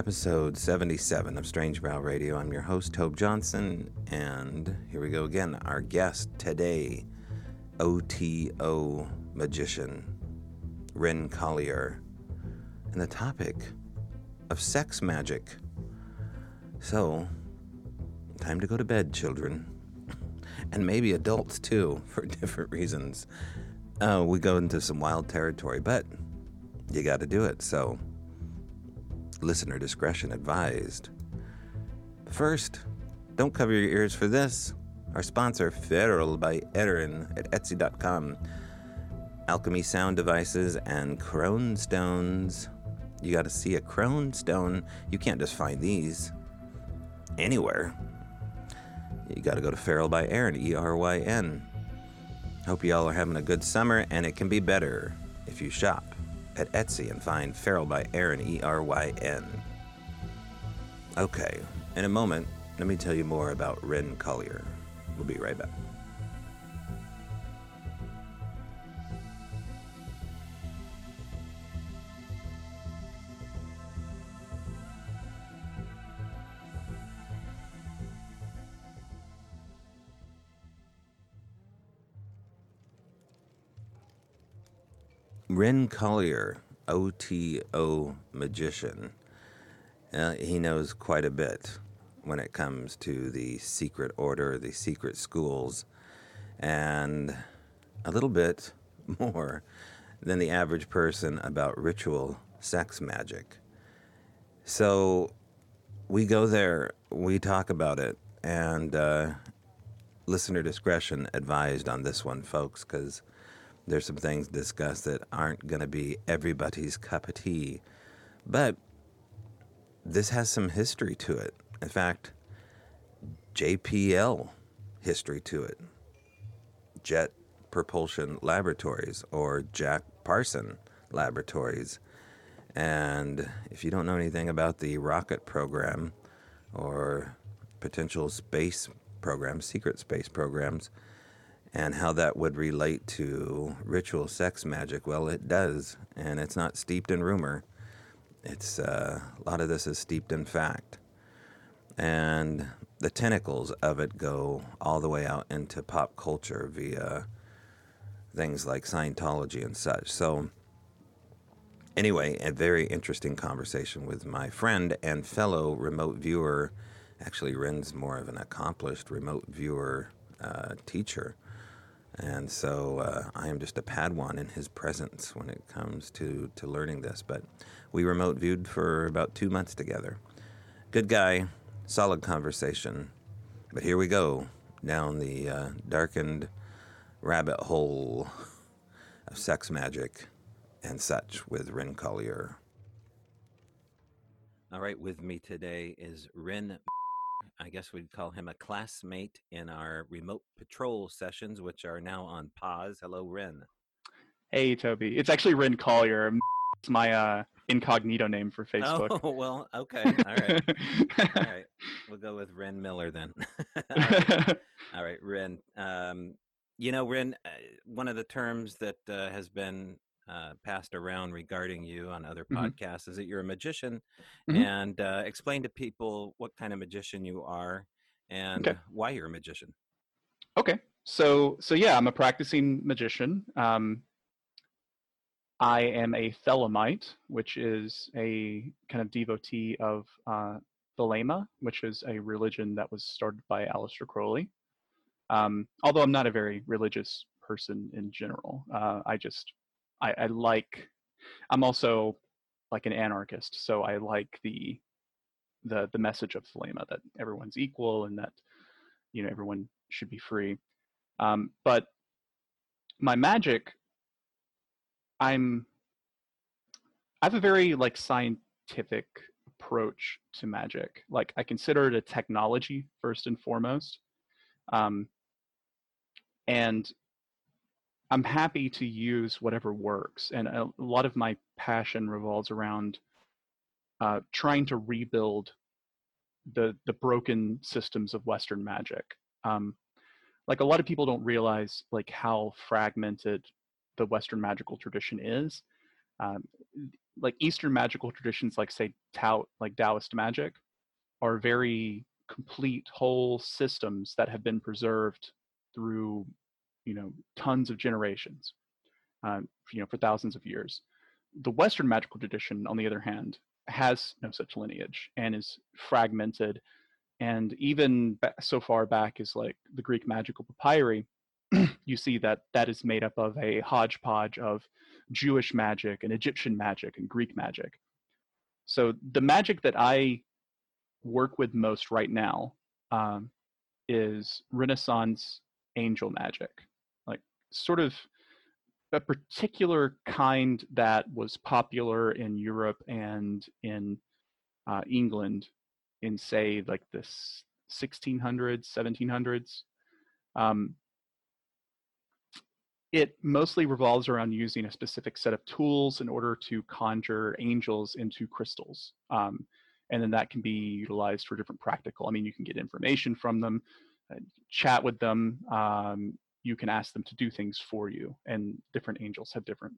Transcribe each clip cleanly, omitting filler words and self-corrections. Episode 77 of Strange Brow Radio. I'm your host, Tobe Johnson, and here we go again. Our guest today, OTO magician, Ren Collier, and the topic of sex magic. So, time to go to bed, children, and maybe adults too, for different reasons. We go into some wild territory, but you got to do it, so listener discretion advised. First, don't cover your ears for this. Our sponsor, Feral by Eryn at Etsy.com. Alchemy sound devices and crone stones. You got to see a crone stone. You can't just find these anywhere. You got to go to Feral by Eryn, E-R-Y-N. Hope y'all are having a good summer, and it can be better if you shop at Etsy and find Feral by Eryn, E-R-Y-N. Okay, in a moment, let me tell you more about Ren Collier. We'll be right back. Ren Collier, OTO magician. He knows quite a bit when it comes to the secret order, the secret schools, and a little bit more than the average person about ritual sex magic. So we go there, we talk about it, and listener discretion advised on this one, folks, because there's some things discussed that aren't going to be everybody's cup of tea. But this has some history to it. In fact, JPL history to it. Jet Propulsion Laboratories, or Jack Parsons Laboratories. And if you don't know anything about the rocket program or potential space programs, secret space programs, and how that would relate to ritual sex magic. Well, it does, and it's not steeped in rumor. It's a lot of this is steeped in fact. And the tentacles of it go all the way out into pop culture via things like Scientology and such. So anyway, a very interesting conversation with my friend and fellow remote viewer. Actually, Ren's more of an accomplished remote viewer teacher. And so I am just a Padawan in his presence when it comes to learning this. But we remote viewed for about 2 months together. Good guy, solid conversation. But here we go down the darkened rabbit hole of sex magic and such with Ren Collier. All right, with me today is Ren. I guess we'd call him a classmate in our remote patrol sessions, which are now on pause. Hello, Ren. Hey, Toby. It's actually Ren Collier. It's my incognito name for Facebook. Oh, well, okay. All right. All right. We'll go with Ren Miller then. All right, Ren. Ren, one of the terms that has been passed around regarding you on other podcasts is that you're a magician, and explain to people what kind of magician you are and why you're a magician. Okay. So yeah, I'm a practicing magician. I am a Thelemite, which is a kind of devotee of Thelema, which is a religion that was started by Aleister Crowley. Although I'm not a very religious person in general. I'm also like an anarchist, so I like the message of Thelema that everyone's equal and that, you know, everyone should be free. But my magic, I have a very like scientific approach to magic. Like I consider it a technology first and foremost. And I'm happy to use whatever works, and a lot of my passion revolves around trying to rebuild the broken systems of Western magic. Like a lot of people don't realize like how fragmented the Western magical tradition is. like Eastern magical traditions, like say Taoist magic, are very complete whole systems that have been preserved through, you know, tons of generations, for thousands of years. The Western magical tradition, on the other hand, has no such lineage and is fragmented, and even so far back as like the Greek magical papyri, you see that is made up of a hodgepodge of Jewish magic and Egyptian magic and Greek magic. So the magic that I work with most right now is Renaissance angel magic, like sort of a particular kind that was popular in Europe and in England in, say, like the 1600s, 1700s. It mostly revolves around using a specific set of tools in order to conjure angels into crystals. And then that can be utilized for different practical. I mean, you can get information from them, chat with them. You can ask them to do things for you, and different angels have different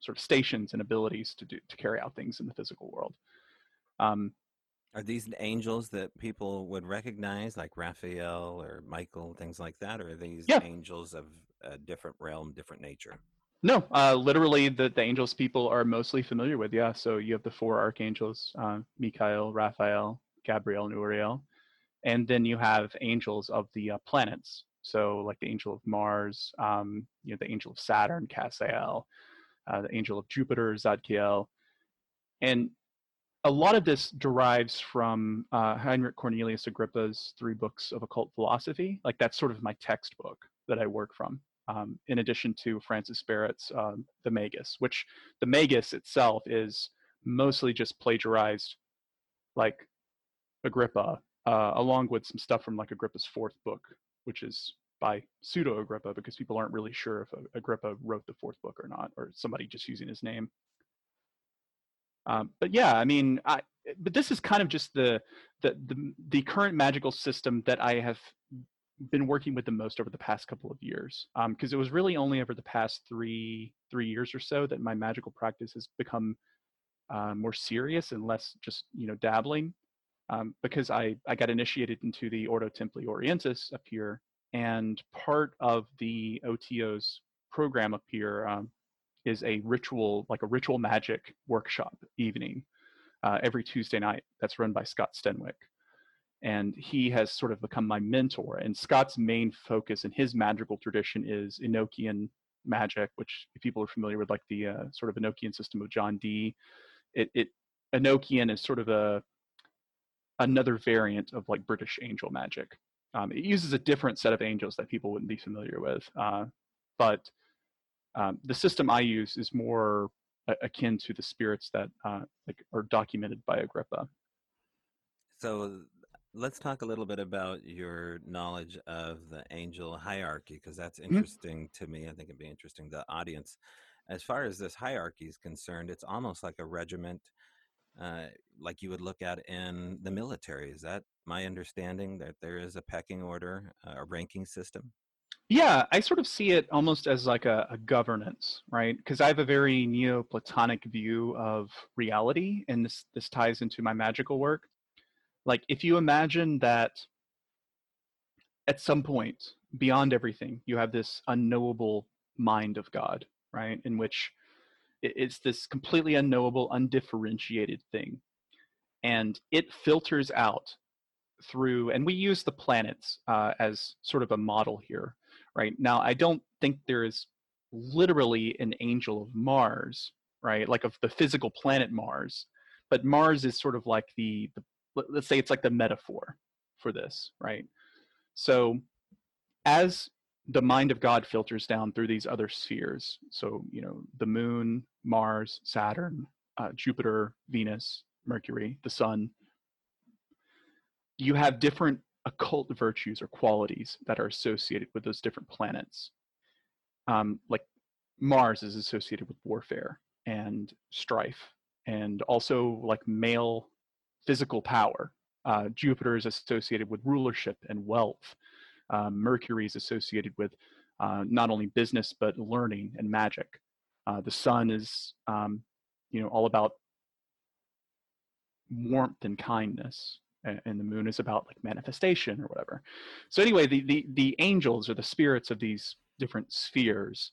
sort of stations and abilities to carry out things in the physical world. Are these angels that people would recognize, like Raphael or Michael, things like that? Or are these angels of a different realm, different nature? No, literally the angels people are mostly familiar with. Yeah, so you have the four archangels, Michael, Raphael, Gabriel, and Uriel. And then you have angels of the planets. So like the angel of Mars, the angel of Saturn, Cassiel, the angel of Jupiter, Zadkiel. And a lot of this derives from Heinrich Cornelius Agrippa's 3 books of occult philosophy. Like that's sort of my textbook that I work from, in addition to Francis Barrett's The Magus, which The Magus itself is mostly just plagiarized, like Agrippa, along with some stuff from like Agrippa's 4th book, which is by pseudo-Agrippa, because people aren't really sure if Agrippa wrote the 4th book or not, or somebody just using his name. But this is kind of just the current magical system that I have been working with the most over the past couple of years, because it was really only over the past three years or so that my magical practice has become more serious and less just, dabbling. Because I got initiated into the Ordo Templi Orientis up here, and part of the OTO's program up here is a ritual magic workshop evening every Tuesday night that's run by Scott Stenwick. And he has sort of become my mentor. And Scott's main focus in his magical tradition is Enochian magic, which if people are familiar with, like the sort of Enochian system of John Dee. Enochian is sort of another variant of like British angel magic. It uses a different set of angels that people wouldn't be familiar with. But the system I use is more akin to the spirits that are documented by Agrippa. So let's talk a little bit about your knowledge of the angel hierarchy, because that's interesting to me. I think it'd be interesting to the audience. As far as this hierarchy is concerned, it's almost like a regiment, like you would look at in the military. Is that my understanding, that there is a pecking order, a ranking system? Yeah, I sort of see it almost as like a governance, right? Because I have a very Neoplatonic view of reality, and this ties into my magical work. Like, if you imagine that at some point, beyond everything, you have this unknowable mind of God, right? In which it's this completely unknowable, undifferentiated thing. And it filters out through, and we use the planets as sort of a model here. Right now, I don't think there is literally an angel of Mars, right? Like of the physical planet Mars, but Mars is sort of like the let's say it's like the metaphor for this, right? So as the mind of God filters down through these other spheres, so, the moon, Mars, Saturn, Jupiter, Venus, Mercury, the sun, you have different occult virtues or qualities that are associated with those different planets. Like Mars is associated with warfare and strife, and also like male physical power. Jupiter is associated with rulership and wealth. Mercury is associated with not only business, but learning and magic. The sun is all about warmth and kindness, and the moon is about like manifestation or whatever. So anyway, the angels or the spirits of these different spheres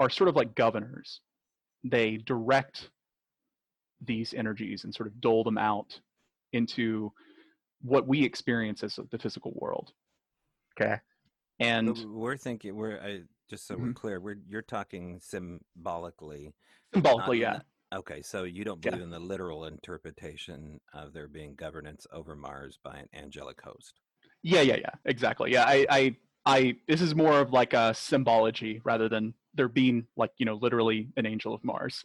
are sort of like governors. They direct these energies and sort of dole them out into what we experience as the physical world. Okay. And but we're thinking, just so we're clear, you're talking symbolically. Symbolically, yeah. Okay, so you don't believe in the literal interpretation of there being governance over Mars by an angelic host. Yeah, exactly. Yeah, I this is more of like a symbology rather than there being like, literally an angel of Mars.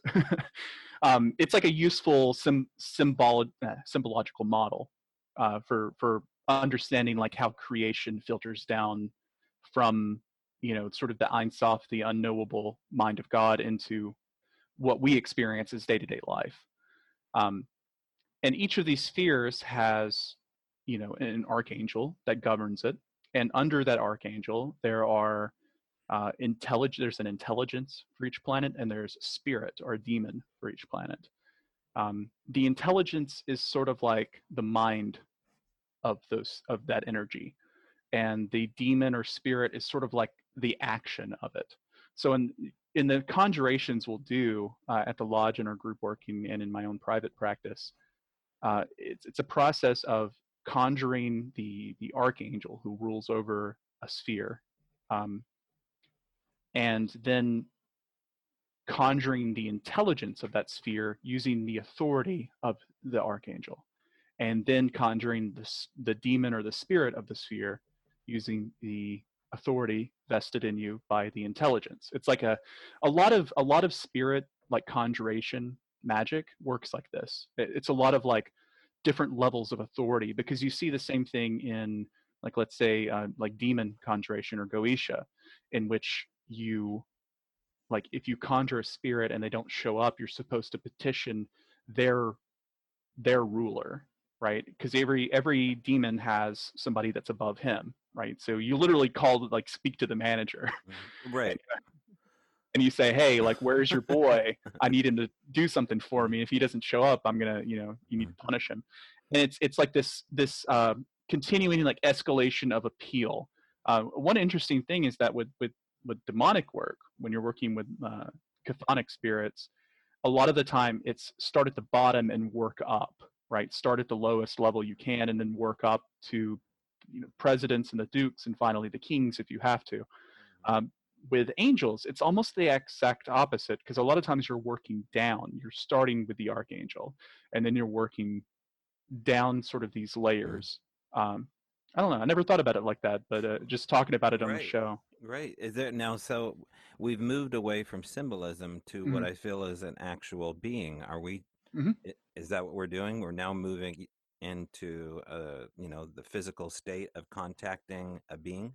It's like a useful symbological model for understanding like how creation filters down from, sort of the Ein Sof, the unknowable mind of God, into what we experience as day-to-day life. And each of these spheres has, an archangel that governs it. And under that archangel, there are there's an intelligence for each planet, and there's spirit or demon for each planet. The intelligence is sort of like the mind of that energy. And the demon or spirit is sort of like the action of it. So in the conjurations we'll do at the lodge in our group working and in my own private practice, it's a process of conjuring the archangel who rules over a sphere, and then conjuring the intelligence of that sphere using the authority of the archangel, and then conjuring the demon or the spirit of the sphere using the authority vested in you by the intelligence. It's like a lot of spirit, like conjuration magic, works like this. It's a lot of like different levels of authority, because you see the same thing in like, let's say like demon conjuration or Goetia, in which you, like, if you conjure a spirit and they don't show up, you're supposed to petition their ruler, right? Because every demon has somebody that's above him, right? So you literally speak to the manager, right? And you say, hey, like, where's your boy? I need him to do something for me. If he doesn't show up, I'm gonna, you need to punish him. And it's like this continuing like escalation of appeal. One interesting thing is that with demonic work, when you're working with chthonic spirits, a lot of the time it's start at the bottom and work up, right? Start at the lowest level you can, and then work up to presidents and the dukes and finally the kings if you have to. With angels, it's almost the exact opposite, because a lot of times you're working down. You're starting with the archangel, and then you're working down sort of these layers. I don't know. I never thought about it like that, but just talking about it on the show. Right. Is there now? So we've moved away from symbolism to what I feel is an actual being. Are we? Is that what we're doing? We're now moving into the physical state of contacting a being.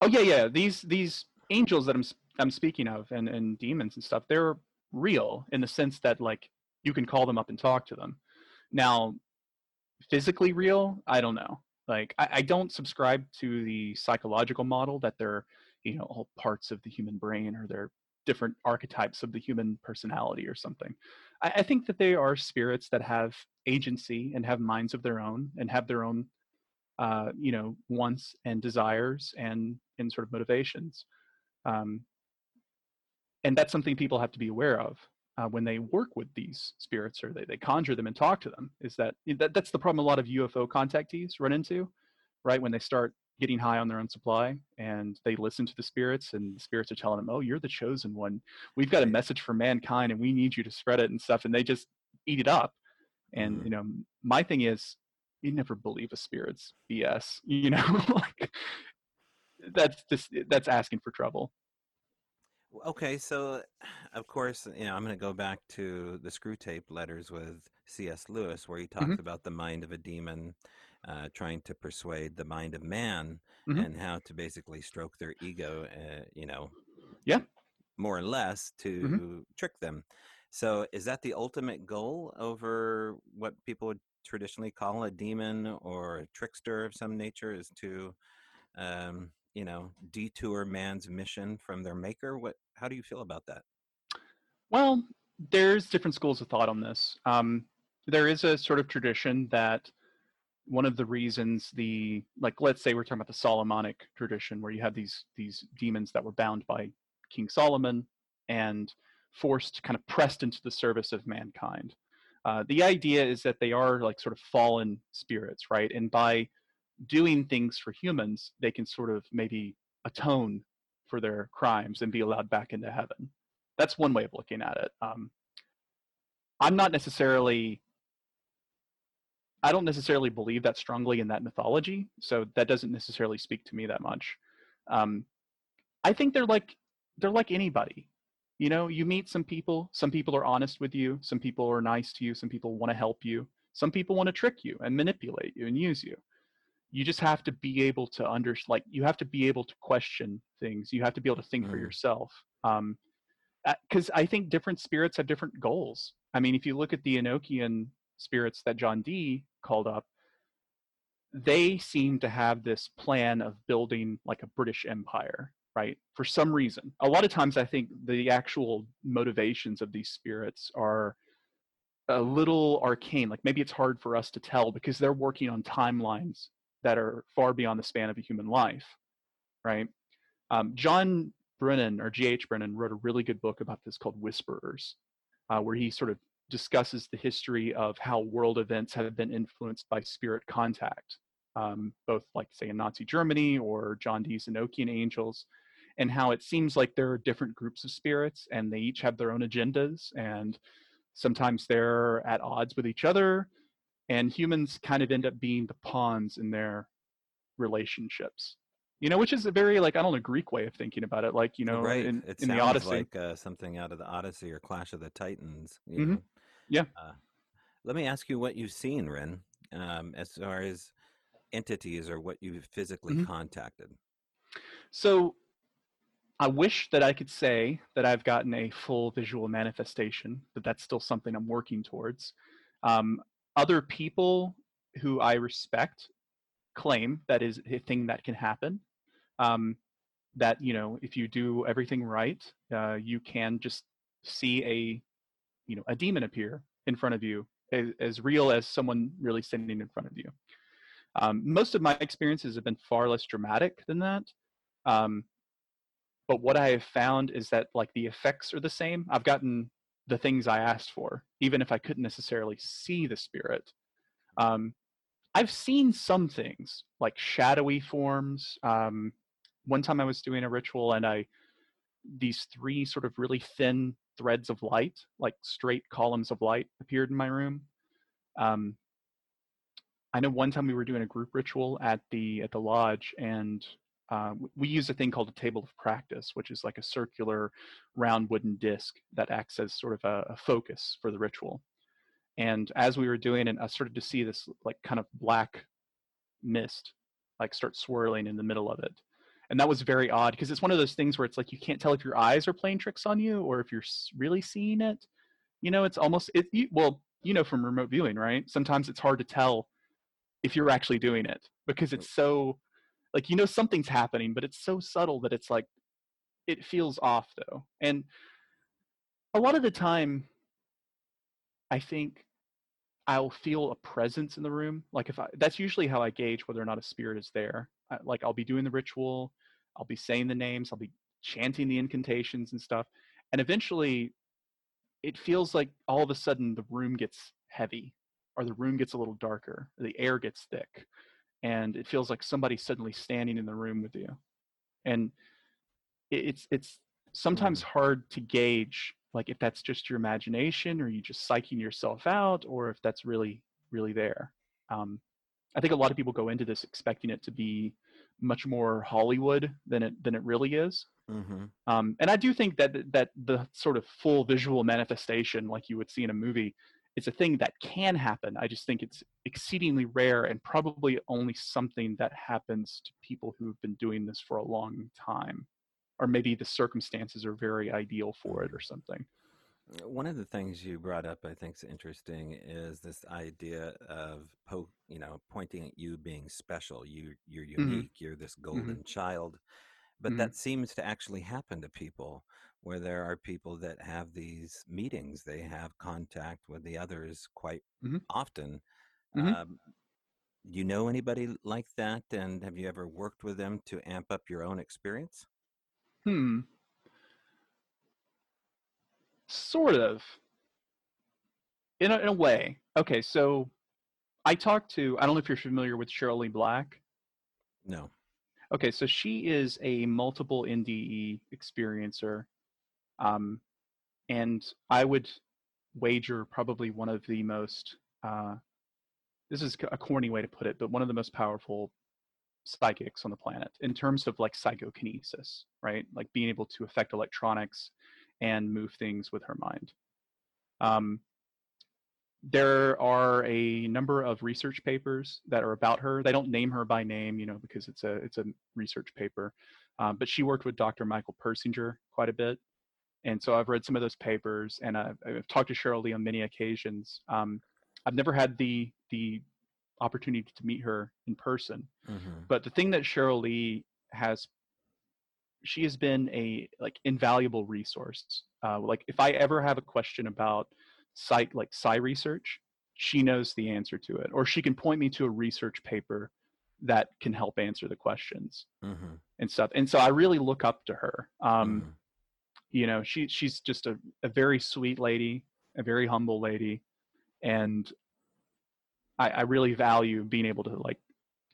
Oh yeah. These angels that I'm speaking of and demons and stuff, they're real in the sense that like you can call them up and talk to them. Now, physically real, I don't know. Like I don't subscribe to the psychological model that they're all parts of the human brain, or they're different archetypes of the human personality or something. I think that they are spirits that have agency and have minds of their own and have their own wants and desires and sort of motivations. And that's something people have to be aware of when they work with these spirits, or they conjure them and talk to them, is that's the problem a lot of UFO contactees run into, right? When they start getting high on their own supply and they listen to the spirits, and the spirits are telling them, oh, you're the chosen one. We've got a message for mankind and we need you to spread it and stuff. And they just eat it up. And, my thing is, you never believe a spirit's BS, like, that's asking for trouble. Okay, so of course, I'm going to go back to the Screw Tape Letters with C.S. Lewis, where he talks about the mind of a demon trying to persuade the mind of man and how to basically stroke their ego, more or less to trick them. So is that the ultimate goal over what people would traditionally call a demon or a trickster of some nature, is to detour man's mission from their maker? How do you feel about that? Well, There's different schools of thought on this. There is a sort of tradition that one of the reasons the, like, let's say we're talking about the Solomonic tradition, where you have these demons that were bound by King Solomon and forced, kind of pressed into the service of mankind. The idea is that they are like sort of fallen spirits, right? And by doing things for humans, they can sort of maybe atone for their crimes and be allowed back into heaven. That's one way of looking at it. I'm not necessarily, I don't necessarily believe that strongly in that mythology, so that doesn't necessarily speak to me that much. I think they're like anybody. You know, you meet some people are honest with you, some people are nice to you, some people want to help you, some people want to trick you and manipulate you and use you. You just have to be able to you have to be able to question things. You have to be able to think for yourself. Because I think different spirits have different goals. I mean, if you look at the Enochian spirits that John Dee called up, they seem to have this plan of building like a British empire, right? For some reason. A lot of times I think the actual motivations of these spirits are a little arcane. Like maybe it's hard for us to tell because they're working on timelines that are far beyond the span of a human life, right? John Brennan, or G.H. Brennan, wrote a really good book about this called Whisperers, where he sort of discusses the history of how world events have been influenced by spirit contact, both like, say, in Nazi Germany or John Dee's Enochian angels, and how it seems like there are different groups of spirits and they each have their own agendas, and sometimes they're at odds with each other, and humans kind of end up being the pawns in their relationships. You know, which is a very, like, I don't know, Greek way of thinking about it. Like, you know, right. in the Odyssey. It sounds like something out of the Odyssey or Clash of the Titans. You know? Yeah. Let me ask you what you've seen, Ren, as far as entities or what you've physically contacted. So I wish that I could say that I've gotten a full visual manifestation, but that's still something I'm working towards. Other people who I respect claim that is a thing that can happen. That, you know, if you do everything right, you can just see a demon appear in front of you, as real as someone really standing in front of you. Most of my experiences have been far less dramatic than that. But what I have found is that, like, the effects are the same. I've gotten the things I asked for, even if I couldn't necessarily see the spirit. I've seen some things, like shadowy forms. One time I was doing a ritual and these three sort of really thin threads of light, like straight columns of light, appeared in my room. I know one time we were doing a group ritual at the lodge, and we used a thing called a table of practice, which is like a circular round wooden disc that acts as sort of a focus for the ritual. And as we were doing it, I started to see this like kind of black mist, like, start swirling in the middle of it. And that was very odd because it's one of those things where it's like, you can't tell if your eyes are playing tricks on you or if you're really seeing it. You know, it's almost, from remote viewing, right? Sometimes it's hard to tell if you're actually doing it because it's so, like, you know, something's happening, but it's so subtle that it's like, it feels off though. And a lot of the time, I think I'll feel a presence in the room. Like that's usually how I gauge whether or not a spirit is there. Like, I'll be doing the ritual, I'll be saying the names, I'll be chanting the incantations and stuff. And eventually it feels like all of a sudden the room gets heavy, or the room gets a little darker, or the air gets thick. And it feels like somebody's suddenly standing in the room with you. And it's sometimes hard to gauge, like, if that's just your imagination or you just psyching yourself out, or if that's really, really there. I think a lot of people go into this expecting it to be much more Hollywood than it really is. And I do think that the sort of full visual manifestation, like you would see in a movie, it's a thing that can happen. I just think it's exceedingly rare and probably only something that happens to people who've been doing this for a long time, or maybe the circumstances are very ideal for it or something. One of the things you brought up, I think, is interesting is this idea of, pointing at you being special. You're unique. You're this golden child. But that seems to actually happen to people, where there are people that have these meetings. They have contact with the others quite often. You know anybody like that? And have you ever worked with them to amp up your own experience? Sort of. In a way. Okay, so I talked to, I don't know if you're familiar with Cheryl Lee Black. No. Okay, so she is a multiple NDE experiencer. And I would wager probably one of the most, this is a corny way to put it, but one of the most powerful psychics on the planet in terms of like psychokinesis, right? Like being able to affect electronics and move things with her mind. There are a number of research papers that are about her. They don't name her by name, you know, because it's a research paper. But she worked with Dr. Michael Persinger quite a bit. And so I've read some of those papers, and I've talked to Cheryl Lee on many occasions. I've never had the opportunity to meet her in person. But the thing that Cheryl Lee has, she has been a like invaluable resource. Like if I ever have a question about psych, like psi research, she knows the answer to it, or she can point me to a research paper that can help answer the questions and stuff. And so I really look up to her. You know, she's just a very sweet lady, a very humble lady, and I really value being able to like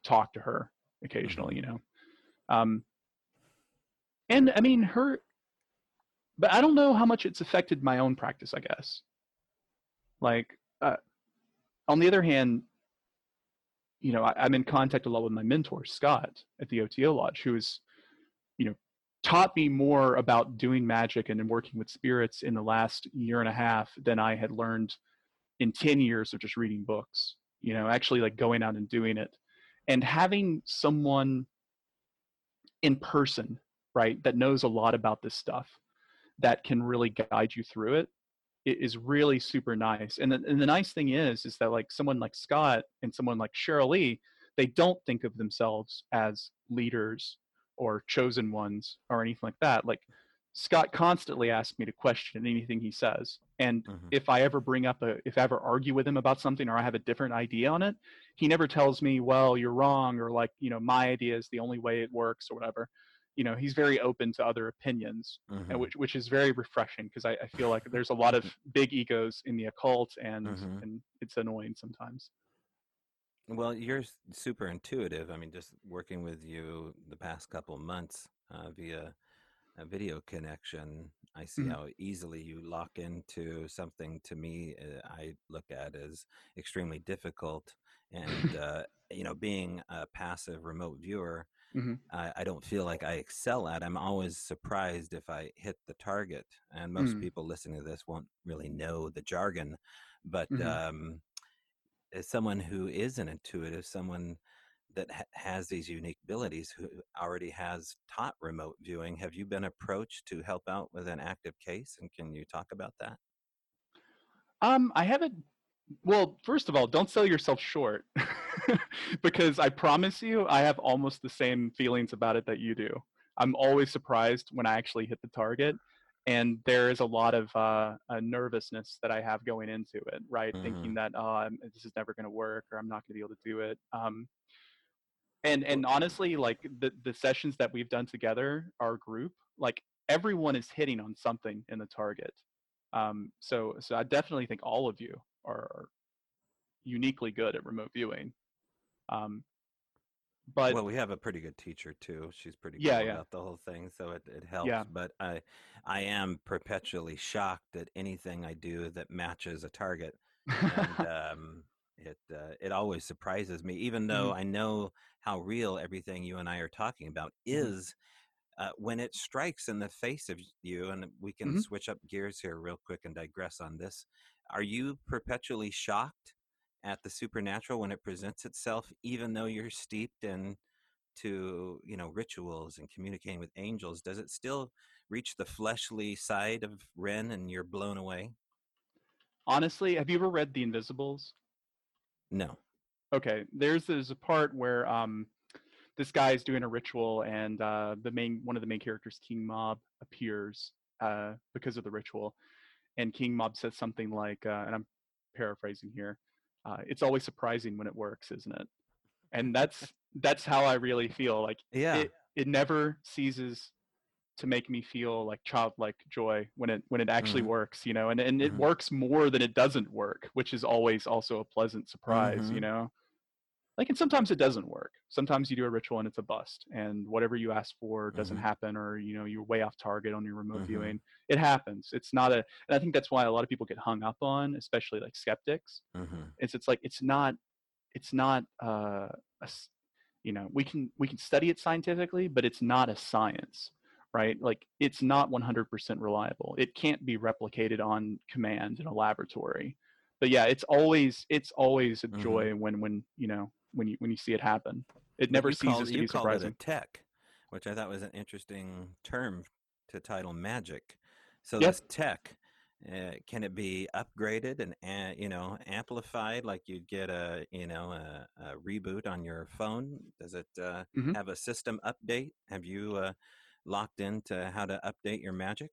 talk to her occasionally. You know, and I mean her, but I don't know how much it's affected my own practice, I guess. Like, on the other hand, you know, I'm in contact a lot with my mentor, Scott, at the OTO Lodge, who is, you know, taught me more about doing magic and working with spirits in the last year and a half than I had learned in 10 years of just reading books, you know, actually like going out and doing it. And having someone in person, right, that knows a lot about this stuff, that can really guide you through it, it is really super nice. And the nice thing is that like someone like Scott and someone like Cheryl Lee, they don't think of themselves as leaders or chosen ones or anything like that. Like Scott constantly asks me to question anything he says. And if I ever argue with him about something, or I have a different idea on it, he never tells me, well, you're wrong, or like, you know, my idea is the only way it works or whatever. You know, he's very open to other opinions, and which is very refreshing, because I feel like there's a lot of big egos in the occult, and it's annoying sometimes. Well, you're super intuitive. I mean, just working with you the past couple months via a video connection, I see how easily you lock into something. To me, I look at as extremely difficult, and you know, being a passive remote viewer, I don't feel like I excel at. I'm always surprised if I hit the target, and most people listening to this won't really know the jargon, but as someone who is an intuitive, someone that has these unique abilities, who already has taught remote viewing, have you been approached to help out with an active case, and can you talk about that? I haven't. Well, first of all, don't sell yourself short, because I promise you, I have almost the same feelings about it that you do. I'm always surprised when I actually hit the target, and there is a lot of a nervousness that I have going into it, right? Thinking that, this is never going to work, or I'm not going to be able to do it. And honestly, like the sessions that we've done together, our group, like everyone is hitting on something in the target. So I definitely think all of you are uniquely good at remote viewing. But well, we have a pretty good teacher too. She's pretty good about the whole thing, so it helps. Yeah. But I am perpetually shocked at anything I do that matches a target. And it always surprises me, even though I know how real everything you and I are talking about is. When it strikes in the face of you, and we can switch up gears here real quick and digress on this. Are you perpetually shocked at the supernatural when it presents itself, even though you're steeped in to, you know, rituals and communicating with angels? Does it still reach the fleshly side of Ren and you're blown away? Honestly, have you ever read The Invisibles? No. Okay. There's a part where this guy is doing a ritual, and one of the main characters, King Mob, appears because of the ritual. And King Mob says something like, and I'm paraphrasing here, it's always surprising when it works, isn't it? And that's how I really feel. Like, yeah, it never ceases to make me feel like childlike joy when it actually works, you know, and it works more than it doesn't work, which is always also a pleasant surprise, you know, like, and sometimes it doesn't work. Sometimes you do a ritual and it's a bust, and whatever you ask for doesn't happen, or, you know, you're way off target on your remote viewing. It happens. It's not a, and I think that's why a lot of people get hung up on, especially like skeptics. It's like, it's not, you know, we can study it scientifically, but it's not a science. Right? Like, it's not 100% reliable. It can't be replicated on command in a laboratory. But yeah, it's always a joy when you see it happen. It never ceases to be surprising. You called it a tech, which I thought was an interesting term to title magic. So this tech, can it be upgraded and amplified? Like, you'd get a reboot on your phone. Does it have a system update? Have you locked into how to update your magic?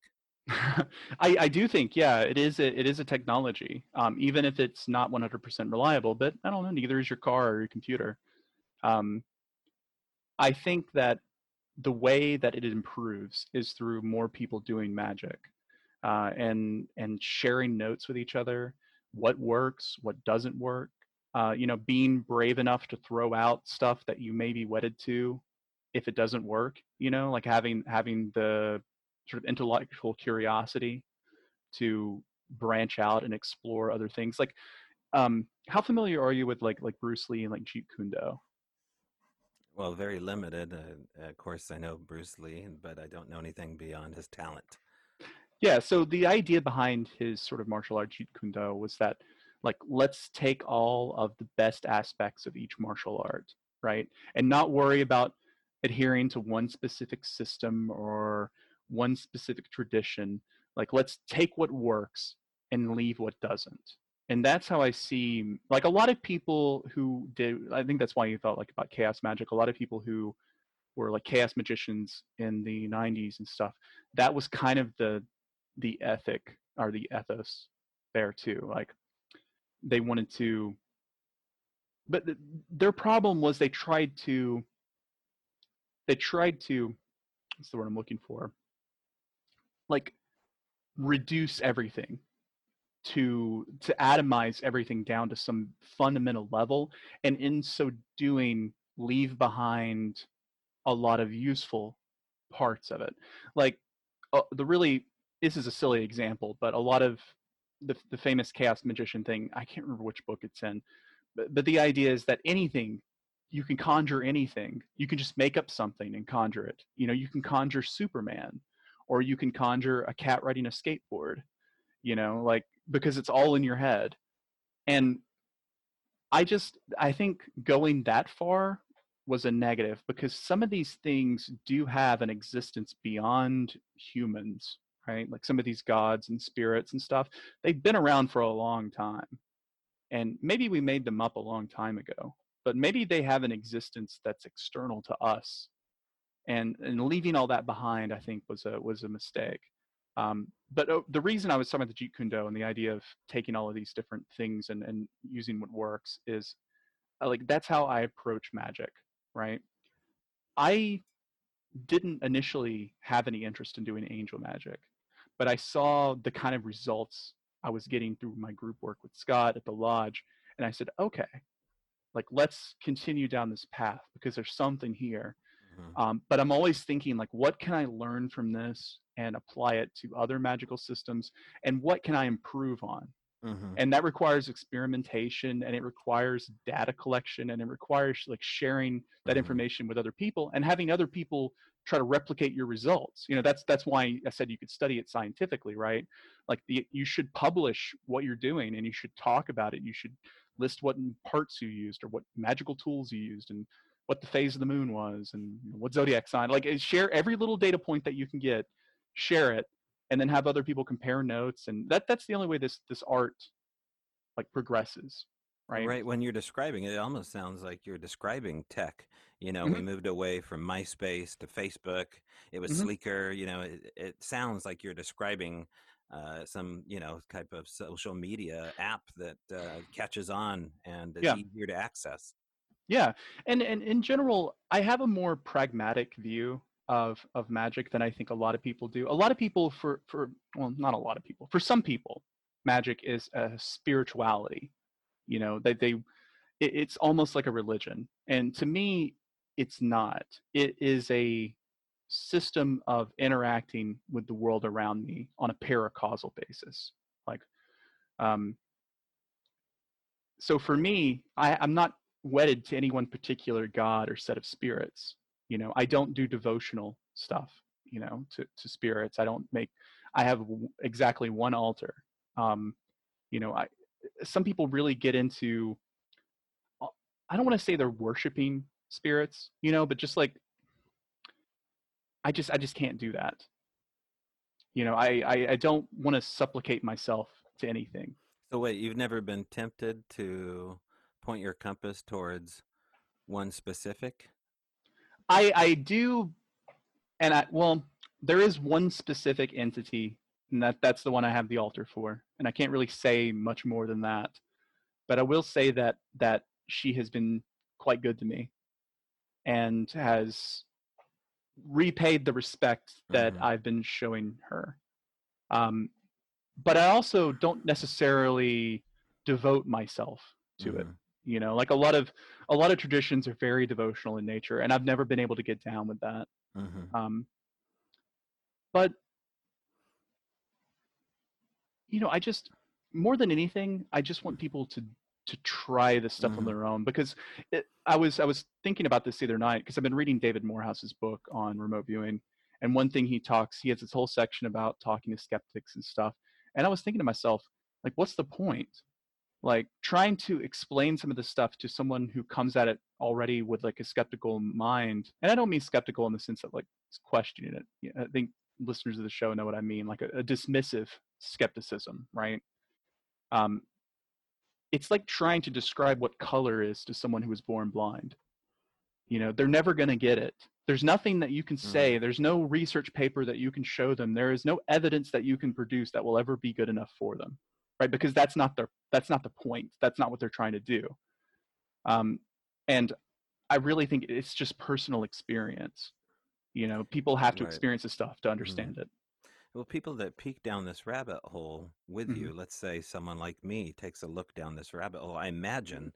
I do think, yeah, it is a technology, even if it's not 100% reliable, but I don't know, neither is your car or your computer. I think that the way that it improves is through more people doing magic, and sharing notes with each other, what works, what doesn't work, you know, being brave enough to throw out stuff that you may be wedded to if it doesn't work, you know, like having the sort of intellectual curiosity to branch out and explore other things. Like, how familiar are you with like Bruce Lee and like Jeet Kune Do? Well, very limited. Of course, I know Bruce Lee, but I don't know anything beyond his talent. Yeah. So the idea behind his sort of martial art Jeet Kune Do was that, like, let's take all of the best aspects of each martial art, right? And not worry about adhering to one specific system or one specific tradition. Like, let's take what works and leave what doesn't. And that's how I see, like, a lot of people who I think that's why you thought like about chaos magic. A lot of people who were like chaos magicians in the 90s and stuff, that was kind of the ethic or the ethos there too. Like, they wanted to, but their problem was they tried to, what's the word I'm looking for? Like, reduce everything to atomize everything down to some fundamental level. And in so doing, leave behind a lot of useful parts of it. Like, this is a silly example, but a lot of the famous chaos magician thing, I can't remember which book it's in, but the idea is that anything, you can conjure anything. You can just make up something and conjure it. You know, you can conjure Superman, or you can conjure a cat riding a skateboard, you know, like, because it's all in your head. And I think going that far was a negative, because some of these things do have an existence beyond humans, right? Like, some of these gods and spirits and stuff, they've been around for a long time. And maybe we made them up a long time ago, but maybe they have an existence that's external to us. And leaving all that behind, I think, was a mistake. But the reason I was talking about the Jeet Kune Do and the idea of taking all of these different things and using what works is, like, that's how I approach magic, right? I didn't initially have any interest in doing angel magic, but I saw the kind of results I was getting through my group work with Scott at the lodge, and I said, okay, like, let's continue down this path because there's something here. But I'm always thinking, like, what can I learn from this and apply it to other magical systems? And what can I improve on? And that requires experimentation, and it requires data collection, and it requires, like, sharing that information with other people and having other people try to replicate your results. You know, that's why I said you could study it scientifically, right? Like, you should publish what you're doing, and you should talk about it. You should list what parts you used, or what magical tools you used, and what the phase of the moon was, and what zodiac sign. Like, share every little data point that you can get, share it, and then have other people compare notes. And that's the only way this art, like, progresses, right? Right. When you're describing it, it almost sounds like you're describing tech. You know, mm-hmm. we moved away from MySpace to Facebook. It was mm-hmm. sleeker. You know, it sounds like you're describing some, you know, type of social media app that catches on and is easier to access. Yeah. And in general, I have a more pragmatic view of magic than I think a lot of people do. A lot of people for some people, magic is a spirituality, you know, that it's almost like a religion. And to me, it's not. It is a system of interacting with the world around me on a paracausal basis. Like, so for me, I'm not wedded to any one particular god or set of spirits. You know, I don't do devotional stuff, you know, to spirits. I have exactly one altar. You know, some people really get into, I don't want to say they're worshiping spirits, you know, but just like, I just can't do that. You know, I don't want to supplicate myself to anything. So wait, you've never been tempted to point your compass towards one specific? I do, and there is one specific entity, and that's the one I have the altar for, and I can't really say much more than that. But I will say that she has been quite good to me, and has repaid the respect that mm-hmm. I've been showing her. But I also don't necessarily devote myself to mm-hmm. it. You know, like a lot of traditions are very devotional in nature, and I've never been able to get down with that. Mm-hmm. But you know, I just, more than anything, I just want people to try this stuff mm-hmm. on their own, because I was thinking about this the other night, because I've been reading David Morehouse's book on remote viewing, and one thing he has this whole section about talking to skeptics and stuff, and I was thinking to myself, like, what's the point? Like, trying to explain some of this stuff to someone who comes at it already with like a skeptical mind. And I don't mean skeptical in the sense of like questioning it. You know, I think listeners of the show know what I mean, like a dismissive skepticism, right? It's like trying to describe what color is to someone who was born blind. You know, they're never going to get it. There's nothing that you can say. There's no research paper that you can show them. There is no evidence that you can produce that will ever be good enough for them. Right, because that's not the point. That's not what they're trying to do. And I really think it's just personal experience. You know, people have to experience this stuff to understand mm-hmm. it. Well, people that peek down this rabbit hole with mm-hmm. you, let's say someone like me takes a look down this rabbit hole, I imagine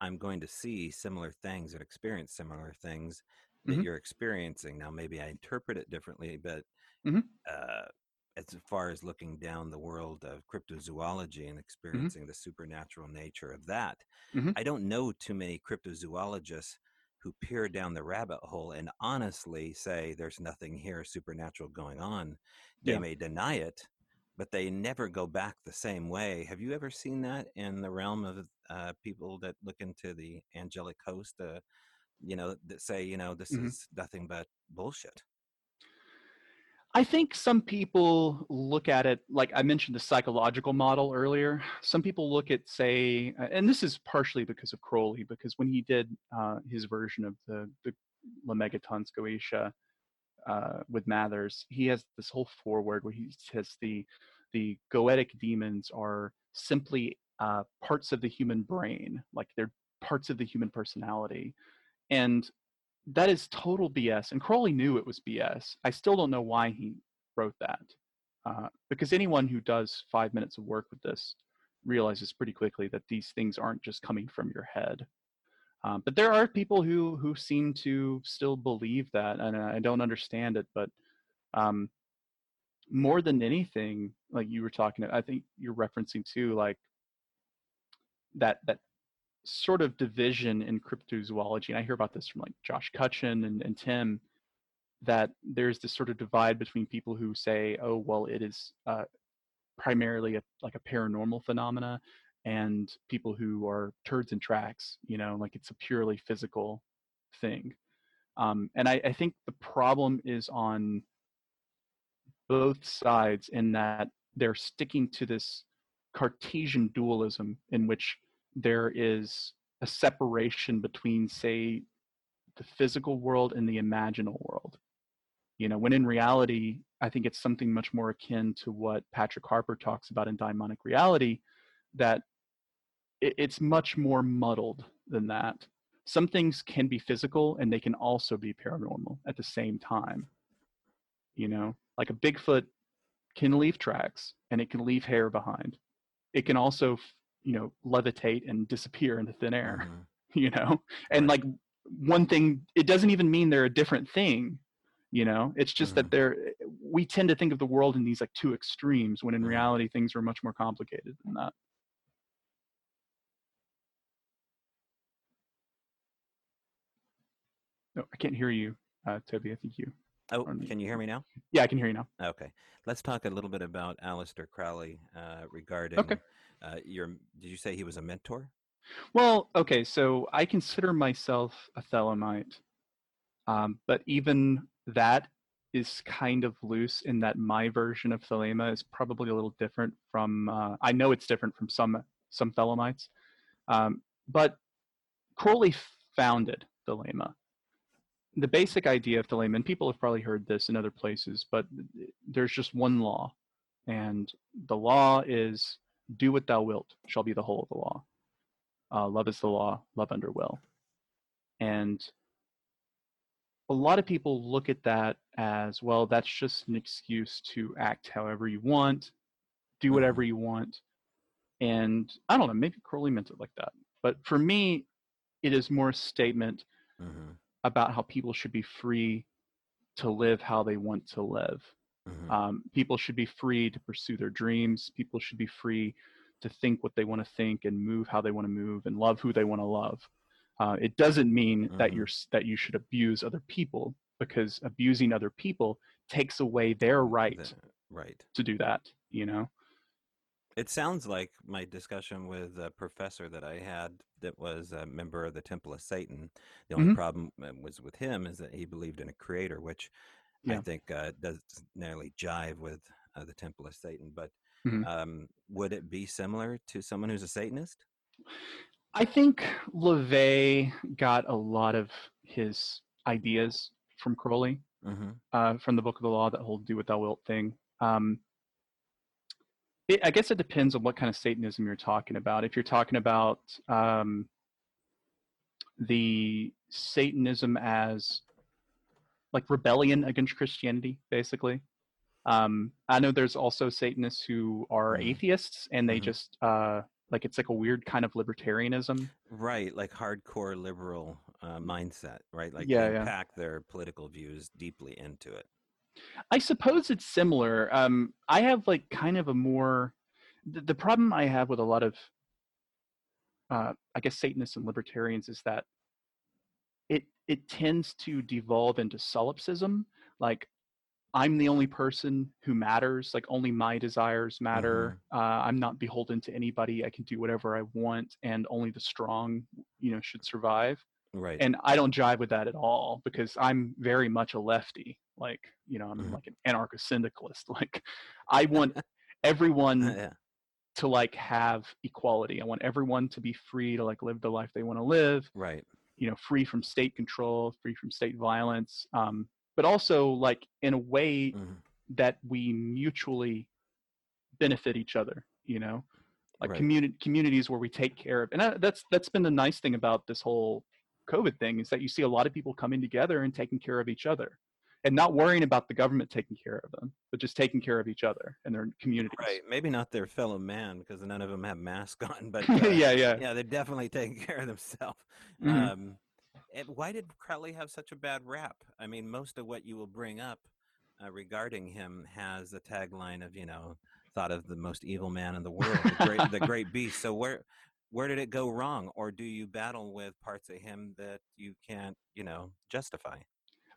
I'm going to see similar things or experience similar things that mm-hmm. you're experiencing. Now, maybe I interpret it differently, but mm-hmm. As far as looking down the world of cryptozoology and experiencing mm-hmm. the supernatural nature of that, mm-hmm. I don't know too many cryptozoologists who peer down the rabbit hole and honestly say there's nothing here supernatural going on. They may deny it, but they never go back the same way. Have you ever seen that in the realm of people that look into the angelic host, you know, that say, you know, this mm-hmm. is nothing but bullshit? I think some people look at it, like I mentioned the psychological model earlier. Some people look at, say, and this is partially because of Crowley, because when he did his version of the Le Megatons Goetia with Mathers, he has this whole foreword where he says the Goetic demons are simply parts of the human brain, like they're parts of the human personality. And that is total BS, and Crowley knew it was BS. I still don't know why he wrote that, because anyone who does 5 minutes of work with this realizes pretty quickly that these things aren't just coming from your head. But there are people who seem to still believe that, and I don't understand it. But more than anything, like you were talking about, I think you're referencing too, like that sort of division in cryptozoology, and I hear about this from like Josh Cutchin and Tim, that there's this sort of divide between people who say, oh, well, it is primarily a paranormal phenomena, and people who are turds and tracks, you know, like it's a purely physical thing. And I think the problem is on both sides, in that they're sticking to this Cartesian dualism in which there is a separation between, say, the physical world and the imaginal world. You know, when in reality, I think it's something much more akin to what Patrick Harper talks about in Daimonic Reality, that it's much more muddled than that. Some things can be physical and they can also be paranormal at the same time. You know, like a Bigfoot can leave tracks and it can leave hair behind. It can also, you know, levitate and disappear into thin air, you know? And like one thing, it doesn't even mean they're a different thing. You know, it's just that we tend to think of the world in these like two extremes, when in reality, things are much more complicated than that. No, I can't hear you, Toby. I think you. Oh, can you hear me now? Yeah, I can hear you now. Okay. Let's talk a little bit about Aleister Crowley regarding did you say he was a mentor? Well, okay. So I consider myself a Thelemite, but even that is kind of loose, in that my version of Thelema is probably a little different from, I know it's different from some Thelemites, but Crowley founded Thelema. The basic idea of Thelema, and people have probably heard this in other places, but there's just one law, and the law is, do what thou wilt shall be the whole of the law. Love is the law, love under will. And a lot of people look at that as, well, that's just an excuse to act however you want, do whatever you want. And I don't know, maybe Crowley meant it like that. But for me, it is more a statement about how people should be free to live how they want to live. People should be free to pursue their dreams. People should be free to think what they want to think and move how they want to move and love who they want to love. It doesn't mean that you should abuse other people, because abusing other people takes away their right to do that, you know? It sounds like my discussion with a professor that I had that was a member of the Temple of Satan. The only problem was with him is that he believed in a creator, which I think doesn't nearly jive with the Temple of Satan. But would it be similar to someone who's a Satanist? I think LaVey got a lot of his ideas from Crowley, from the Book of the Law, that whole do what thou wilt thing. I guess it depends on what kind of Satanism you're talking about. If you're talking about the Satanism as like rebellion against Christianity, basically. I know there's also Satanists who are atheists, and they just... like it's like a weird kind of libertarianism, right? Like hardcore liberal mindset, right? Like they pack their political views deeply into it. I suppose it's similar. I have like kind of a more the problem I have with a lot of, I guess Satanists and libertarians is that it tends to devolve into solipsism. Like, I'm the only person who matters, like only my desires matter. I'm not beholden to anybody. I can do whatever I want, and only the strong, you know, should survive. Right. And I don't jive with that at all, because I'm very much a lefty. Like, you know, I'm like an anarcho-syndicalist. Like, I want everyone to like have equality. I want everyone to be free to like live the life they want to live. Right. You know, free from state control, free from state violence. But also like in a way that we mutually benefit each other, you know, like communities where we take care of. And that's been the nice thing about this whole COVID thing, is that you see a lot of people coming together and taking care of each other, and not worrying about the government taking care of them, but just taking care of each other and their communities. Right. Maybe not their fellow man, because none of them have masks on, but yeah, they're definitely taking care of themselves. And why did Crowley have such a bad rap? I mean, most of what you will bring up regarding him has a tagline of, you know, thought of the most evil man in the world, the great beast. So where did it go wrong? Or do you battle with parts of him that you can't, you know, justify?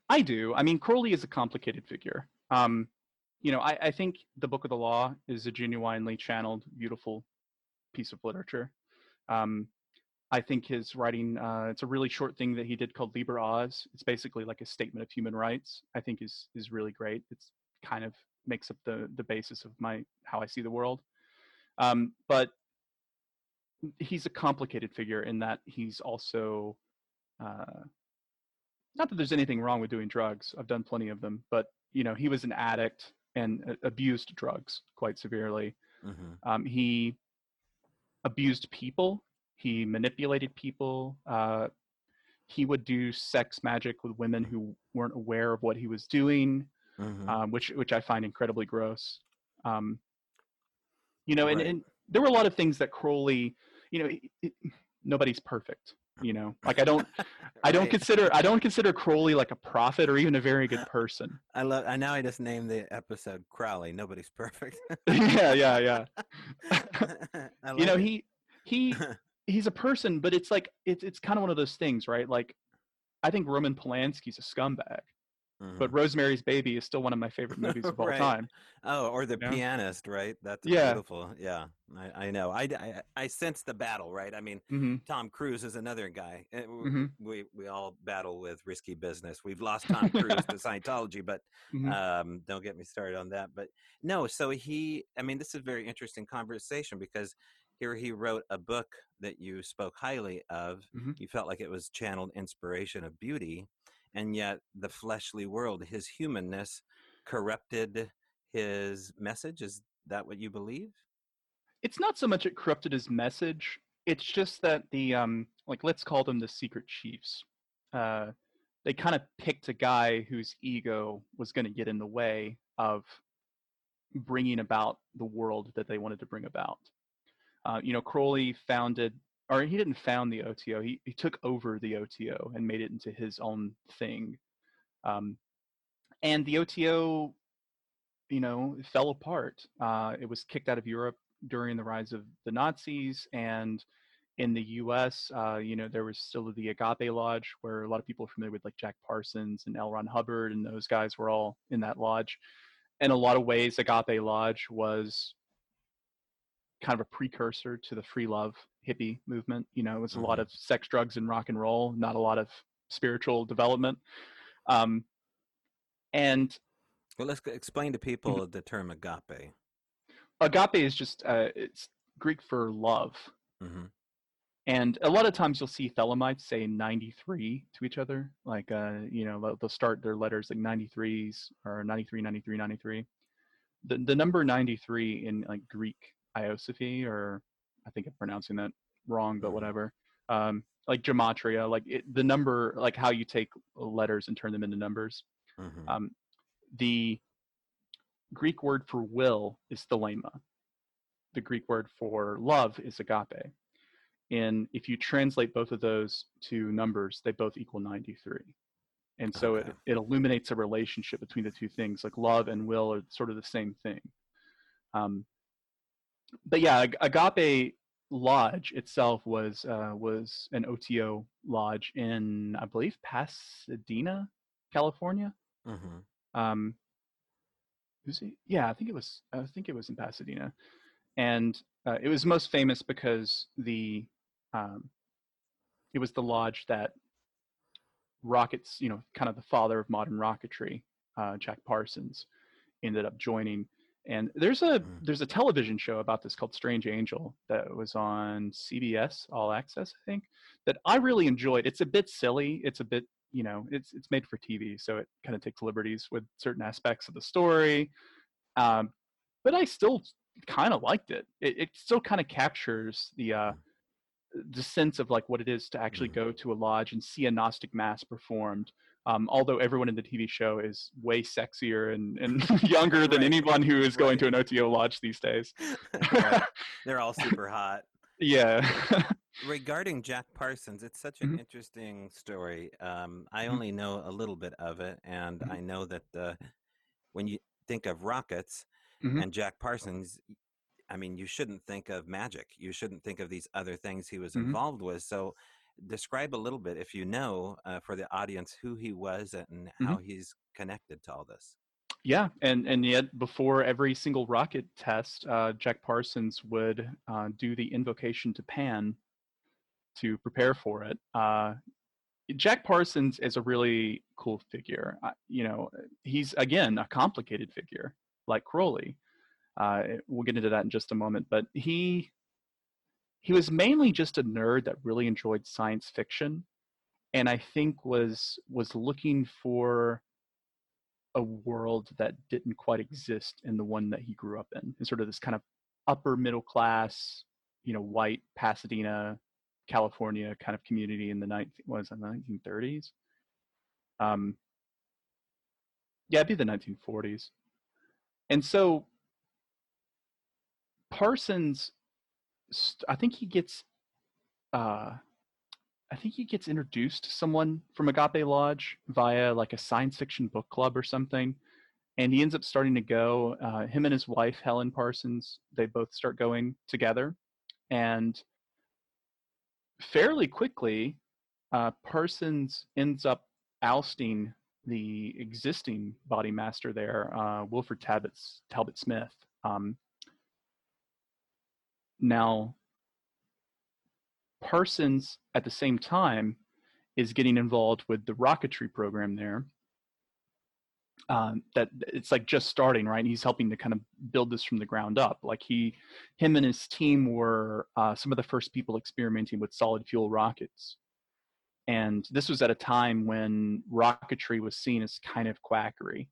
I do. I mean, Crowley is a complicated figure. You know, I think the Book of the Law is a genuinely channeled, beautiful piece of literature. I think his writing, it's a really short thing that he did called Liber Oz. It's basically like a statement of human rights, I think is really great. It's kind of makes up the basis of how I see the world. But he's a complicated figure in that he's also, not that there's anything wrong with doing drugs. I've done plenty of them, but you know, he was an addict and abused drugs quite severely. Mm-hmm. He abused people. He manipulated people. He would do sex magic with women who weren't aware of what he was doing, mm-hmm. which I find incredibly gross. You know, right. and there were a lot of things that Crowley, you know, nobody's perfect. You know, like right. I don't consider Crowley like a prophet or even a very good person. I now I just named the episode Crowley. Nobody's perfect. yeah. You know, he's a person, but it's like it's kind of one of those things, right? Like, I think Roman Polanski's a scumbag, mm-hmm. but Rosemary's Baby is still one of my favorite movies of all right. time. Oh, or The Pianist, right? That's beautiful. Yeah, I know. I sense the battle, right? I mean, mm-hmm. Tom Cruise is another guy. Mm-hmm. We all battle with risky business. We've lost Tom Cruise to Scientology, but mm-hmm. Don't get me started on that. But no, so this is a very interesting conversation because here he wrote a book that you spoke highly of. Mm-hmm. You felt like it was channeled inspiration of beauty, and yet the fleshly world, his humanness, corrupted his message. Is that what you believe? It's not so much it corrupted his message. It's just that the, let's call them the secret chiefs. They kind of picked a guy whose ego was going to get in the way of bringing about the world that they wanted to bring about. Crowley he didn't found the OTO. He took over the OTO and made it into his own thing. And the OTO, you know, fell apart. It was kicked out of Europe during the rise of the Nazis. And in the US, there was still the Agape Lodge, where a lot of people are familiar with, like Jack Parsons and L. Ron Hubbard, and those guys were all in that lodge. In a lot of ways, Agape Lodge was kind of a precursor to the free love hippie movement. You know, it was a lot of sex, drugs, and rock and roll, not a lot of spiritual development. Well, let's explain to people the term agape. Agape is just, it's Greek for love. Mm-hmm. And a lot of times you'll see Thelemites say 93 to each other. Like, they'll start their letters like 93s or 93, 93, 93. The number 93 in like Greek Iosophy, or I think I'm pronouncing that wrong, but whatever. Like gematria, like the number, like how you take letters and turn them into numbers. Mm-hmm. The Greek word for will is thelema. The Greek word for love is agape. And if you translate both of those to numbers, they both equal 93. And so it illuminates a relationship between the two things. Like love and will are sort of the same thing. But yeah, Agape Lodge itself was an OTO lodge in, I believe, Pasadena, California. Mm-hmm. Yeah, I think it was in Pasadena, and it was most famous because it was the lodge that rockets, you know, kind of the father of modern rocketry, Jack Parsons, ended up joining. And there's a television show about this called Strange Angel that was on CBS All Access, I think, that I really enjoyed. It's a bit silly. It's a bit, you know, it's made for TV, so it kind of takes liberties with certain aspects of the story. But I still kind of liked it. It still kind of captures the sense of like what it is to actually go to a lodge and see a Gnostic mass performed. Although everyone in the TV show is way sexier and younger than anyone who is going to an OTO lodge these days. Right. They're all super hot. Yeah. Regarding Jack Parsons, it's such an interesting story. I only know a little bit of it, and I know that when you think of rockets and Jack Parsons, I mean, you shouldn't think of magic. You shouldn't think of these other things he was involved with. So describe a little bit, if you know, for the audience, who he was and how he's connected to all this. Yeah, and yet before every single rocket test, Jack Parsons would do the invocation to Pan to prepare for it. Jack Parsons is a really cool figure. He's, again, a complicated figure, like Crowley. We'll get into that in just a moment, but he... he was mainly just a nerd that really enjoyed science fiction, and I think was looking for a world that didn't quite exist in the one that he grew up in. It's sort of this kind of upper middle class, you know, white Pasadena, California kind of community in the 1930s. Yeah, it'd be the 1940s. And so Parsons, I think he gets introduced to someone from Agape Lodge via like a science fiction book club or something. And he ends up starting to go, him and his wife, Helen Parsons, they both start going together. And fairly quickly, Parsons ends up ousting the existing body master there, Wilfred Talbot Smith. Now, Parsons, at the same time, is getting involved with the rocketry program there. That it's like just starting, right? And he's helping to kind of build this from the ground up. Like him and his team were some of the first people experimenting with solid fuel rockets. And this was at a time when rocketry was seen as kind of quackery.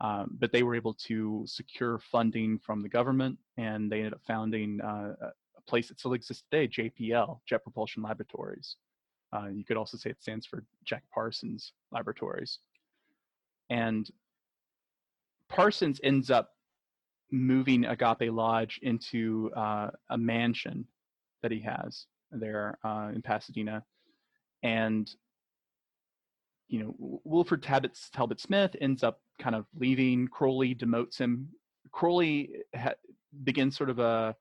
But they were able to secure funding from the government, and they ended up founding a place that still exists today, JPL, Jet Propulsion Laboratories. You could also say it stands for Jack Parsons Laboratories. And Parsons ends up moving Agape Lodge into a mansion that he has there in Pasadena. And, you know, Wilfred Talbot Smith ends up kind of leaving. Crowley demotes him. Crowley begins sort of a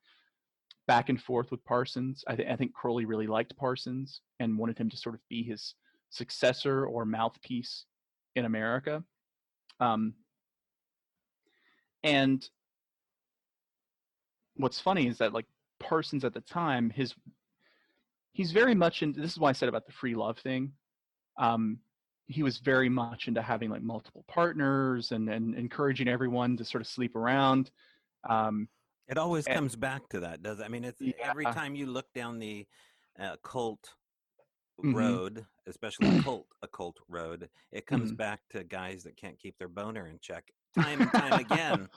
back and forth with Parsons. I think Crowley really liked Parsons and wanted him to sort of be his successor or mouthpiece in America. And what's funny is that, like, Parsons at the time, he's very much into, this is why I said about the free love thing. He was very much into having like multiple partners and encouraging everyone to sort of sleep around. It always comes back to that, doesn't it? I mean, it's every time you look down the cult road, especially occult road, it comes back to guys that can't keep their boner in check time and time again.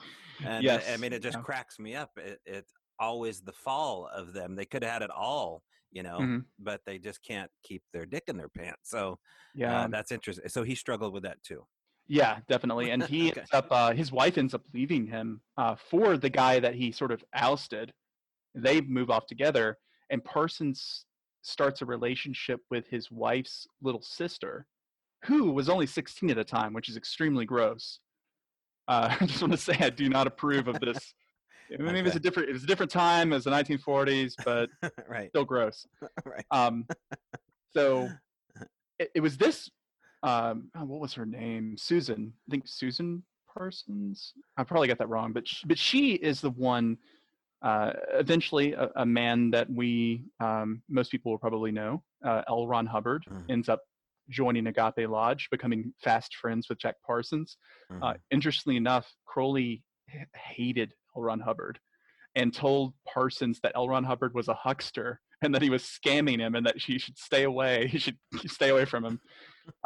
And yes. I mean, it just cracks me up. It's always the fall of them. They could have had it all, you know, but they just can't keep their dick in their pants. So yeah, that's interesting. So he struggled with that too. Yeah, definitely. And he ends up, his wife ends up leaving him for the guy that he sort of ousted. They move off together, and Parsons starts a relationship with his wife's little sister, who was only 16 at the time, which is extremely gross. I just want to say I do not approve of this. I mean, it was a different time. It was the 1940s, but still gross. Right. So it was this. What was her name? Susan. I think Susan Parsons. I probably got that wrong, but she is the one. Eventually, a man that we most people will probably know, L. Ron Hubbard, ends up joining Agape Lodge, becoming fast friends with Jack Parsons. Interestingly enough, Crowley hated L. Ron Hubbard and told Parsons that L. Ron Hubbard was a huckster and that he was scamming him and that he should stay away. He should stay away from him.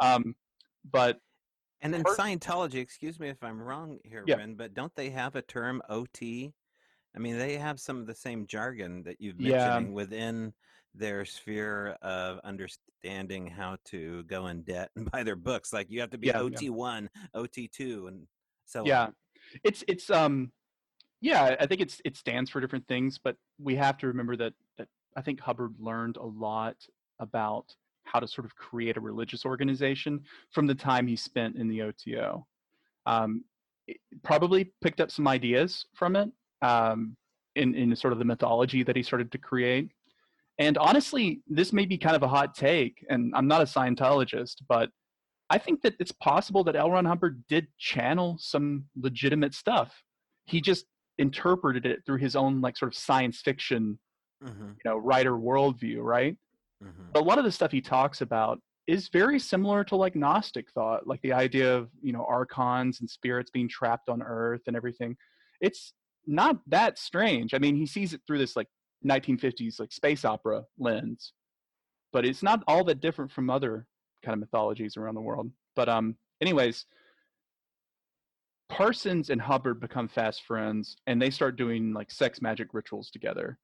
And in Scientology, excuse me if I'm wrong here, Ren, but don't they have a term, OT? I mean, they have some of the same jargon that you've mentioned within their sphere of understanding how to go in debt and buy their books. Like you have to be OT1, OT2, and so on. I think it stands for different things, but we have to remember that I think Hubbard learned a lot about how to sort of create a religious organization from the time he spent in the OTO. Probably picked up some ideas from it. In sort of the mythology that he started to create. And honestly, this may be kind of a hot take, and I'm not a Scientologist, but I think that it's possible that L. Ron Hubbard did channel some legitimate stuff. He just interpreted it through his own like sort of science fiction, you know, writer worldview, right? But a lot of the stuff he talks about is very similar to like Gnostic thought, like the idea of, you know, archons and spirits being trapped on Earth and everything. It's not that strange. I mean, he sees it through this like 1950s like space opera lens, but it's not all that different from other kind of mythologies around the world. But anyways, Parsons and Hubbard become fast friends, and they start doing like sex magic rituals together,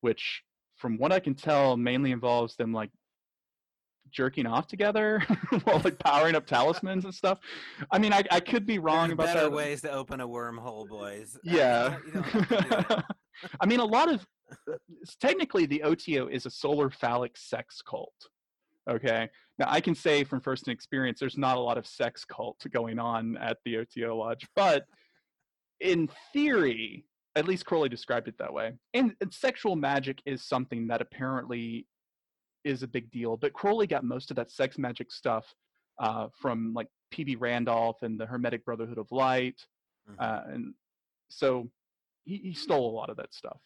which from what I can tell mainly involves them like jerking off together while like powering up talismans and stuff. I mean, I could be wrong about that. There are better ways to open a wormhole, boys. Yeah. I mean, a lot of technically the OTO is a solar phallic sex cult. Okay. Now I can say from first experience, there's not a lot of sex cult going on at the OTO Lodge, but in theory, at least Crowley described it that way. And sexual magic is something that apparently is a big deal, but Crowley got most of that sex magic stuff from like P.B. Randolph and the Hermetic Brotherhood of Light. Mm-hmm. And so he stole a lot of that stuff.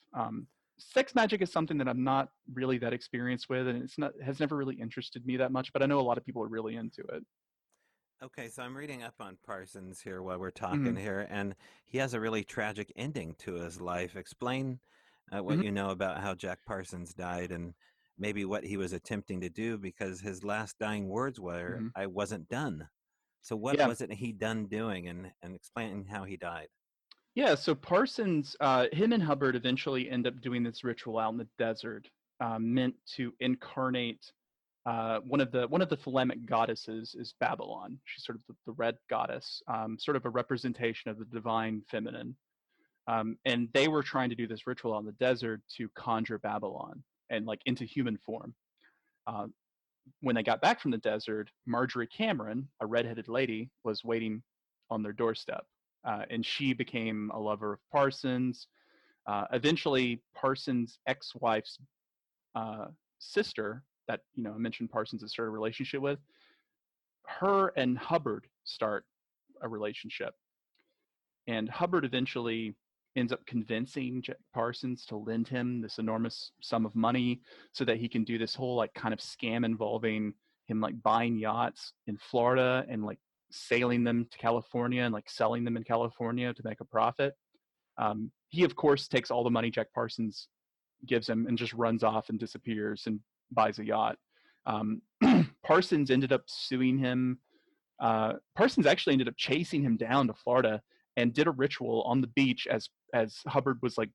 Sex magic is something that I'm not really that experienced with, and has never really interested me that much, but I know a lot of people are really into it. Okay, so I'm reading up on Parsons here while we're talking mm-hmm. here, and he has a really tragic ending to his life. Explain what mm-hmm. you know about how Jack Parsons died and maybe what he was attempting to do, because his last dying words were, mm-hmm. I wasn't done. So what was it he done doing, and explain how he died? Yeah, so Parsons, him and Hubbard eventually end up doing this ritual out in the desert, meant to incarnate one of the Thelemic goddesses is Babalon. She's sort of the red goddess, sort of a representation of the divine feminine. And they were trying to do this ritual out in the desert to conjure Babalon and like into human form. When they got back from the desert, Marjorie Cameron, a redheaded lady, was waiting on their doorstep. And she became a lover of Parsons. Eventually, Parsons' ex-wife's sister, that I mentioned Parsons has started a relationship with, her and Hubbard start a relationship. And Hubbard eventually ends up convincing Jack Parsons to lend him this enormous sum of money so that he can do this whole like kind of scam involving him like buying yachts in Florida and like sailing them to California and like selling them in California to make a profit. He of course takes all the money Jack Parsons gives him and just runs off and disappears and buys a yacht. Parsons ended up suing him. Parsons actually ended up chasing him down to Florida and did a ritual on the beach as Hubbard was like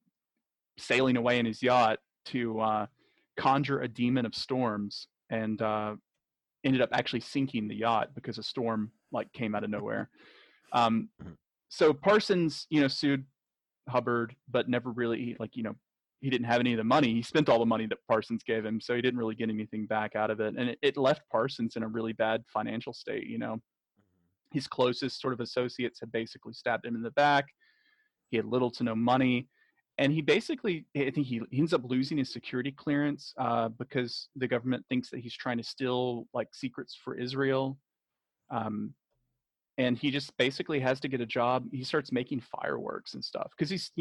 sailing away in his yacht to conjure a demon of storms, and ended up actually sinking the yacht because a storm like came out of nowhere. So Parsons, sued Hubbard, but never really he didn't have any of the money. He spent all the money that Parsons gave him, so he didn't really get anything back out of it. And it left Parsons in a really bad financial state, His closest sort of associates had basically stabbed him in the back. He had little to no money. And he basically, I think he ends up losing his security clearance because the government thinks that he's trying to steal like secrets for Israel. And he just basically has to get a job. He starts making fireworks and stuff because he's,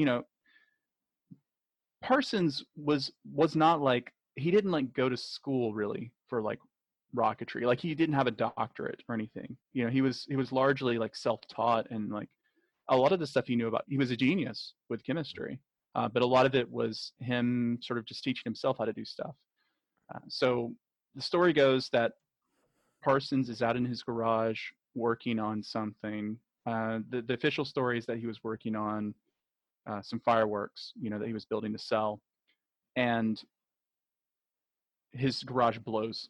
Parsons was not like, he didn't like go to school really for like rocketry. Like he didn't have a doctorate or anything. He was largely like self-taught, and like a lot of the stuff he knew about, he was a genius with chemistry, but a lot of it was him sort of just teaching himself how to do stuff. So the story goes that Parsons is out in his garage working on something. The official story is that he was working on some fireworks, that he was building to sell, and his garage blows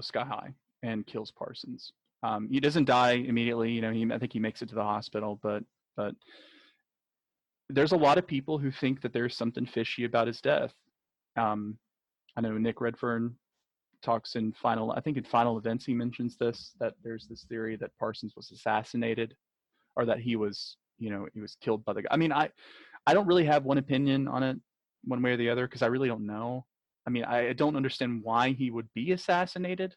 sky high and kills Parsons. He doesn't die immediately. I think he makes it to the hospital, but there's a lot of people who think that there's something fishy about his death. I know Nick Redfern talks in Final Events, he mentions this, that there's this theory that Parsons was assassinated, or that he was, he was killed by the guy. I mean, I don't really have one opinion on it one way or the other, because I really don't know. I mean, I don't understand why he would be assassinated.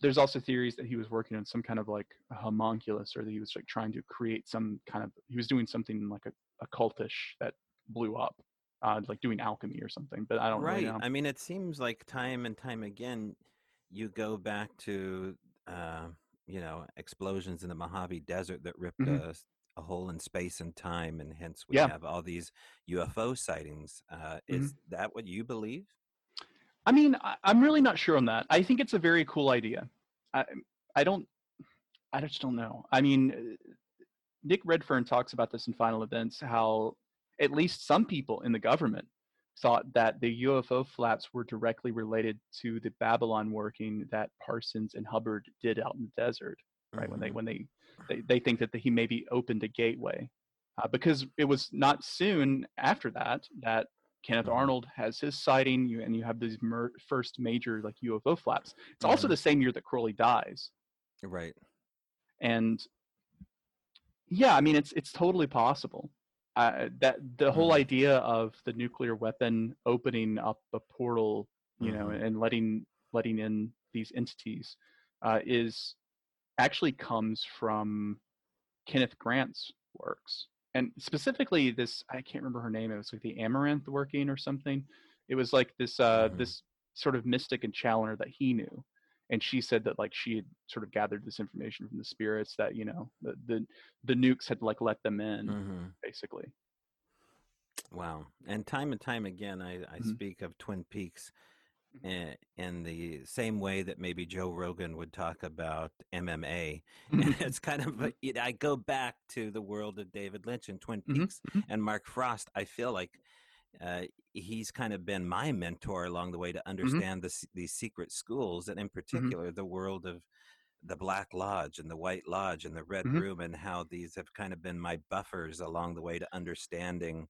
There's also theories that he was working on some kind of like homunculus, or that he was like trying to create some kind of, he was doing something like a cultish that blew up, like doing alchemy or something, but I don't really know. Right. I mean, it seems like time and time again, you go back to, explosions in the Mojave Desert that ripped mm-hmm. a a hole in space and time, and hence we have all these UFO sightings. Is that what you believe? I mean, I'm really not sure on that. I think it's a very cool idea. I just don't know. I mean, Nick Redfern talks about this in Final Events, how at least some people in the government thought that the UFO flaps were directly related to the Babalon working that Parsons and Hubbard did out in the desert, right? Mm-hmm. When they think that he maybe opened a gateway, because it was not soon after that Kenneth Arnold has his sighting, and you have these first major like UFO flaps. It's also the same year that Crowley dies, right? And yeah, I mean, it's totally possible. That the whole idea of the nuclear weapon opening up a portal, you know, and letting in these entities, is actually comes from Kenneth Grant's works, and specifically this, I can't remember her name. It was like the Amaranth working or something. It was like this this sort of mystic and challoner that he knew, and she said that like she had sort of gathered this information from the spirits that, you know, the nukes had like let them in, basically. Wow. And time again, I speak of Twin Peaks in the same way that maybe Joe Rogan would talk about MMA. It's kind of, I go back to the world of David Lynch and Twin Peaks and Mark Frost. I feel like he's kind of been my mentor along the way to understand these secret schools, and in particular the world of the Black Lodge and the White Lodge and the Red Room, and how these have kind of been my buffers along the way to understanding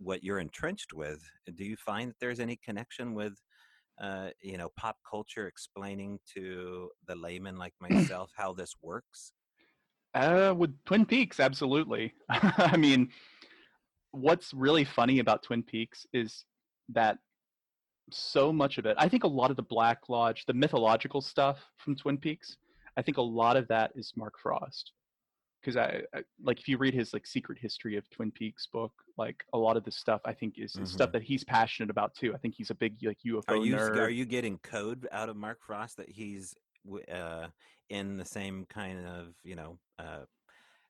what you're entrenched with. Do you find that there's any connection with pop culture explaining to the layman like myself how this works? With Twin Peaks, absolutely. I mean, what's really funny about Twin Peaks is that so much of it, I think a lot of the Black Lodge, the mythological stuff from Twin Peaks, I think a lot of that is Mark Frost. Because I like, if you read his like Secret History of Twin Peaks book, like a lot of this stuff I think is stuff that he's passionate about too. I think he's a big like UFO nerd. Are you getting code out of Mark Frost that he's in the same kind of, you know,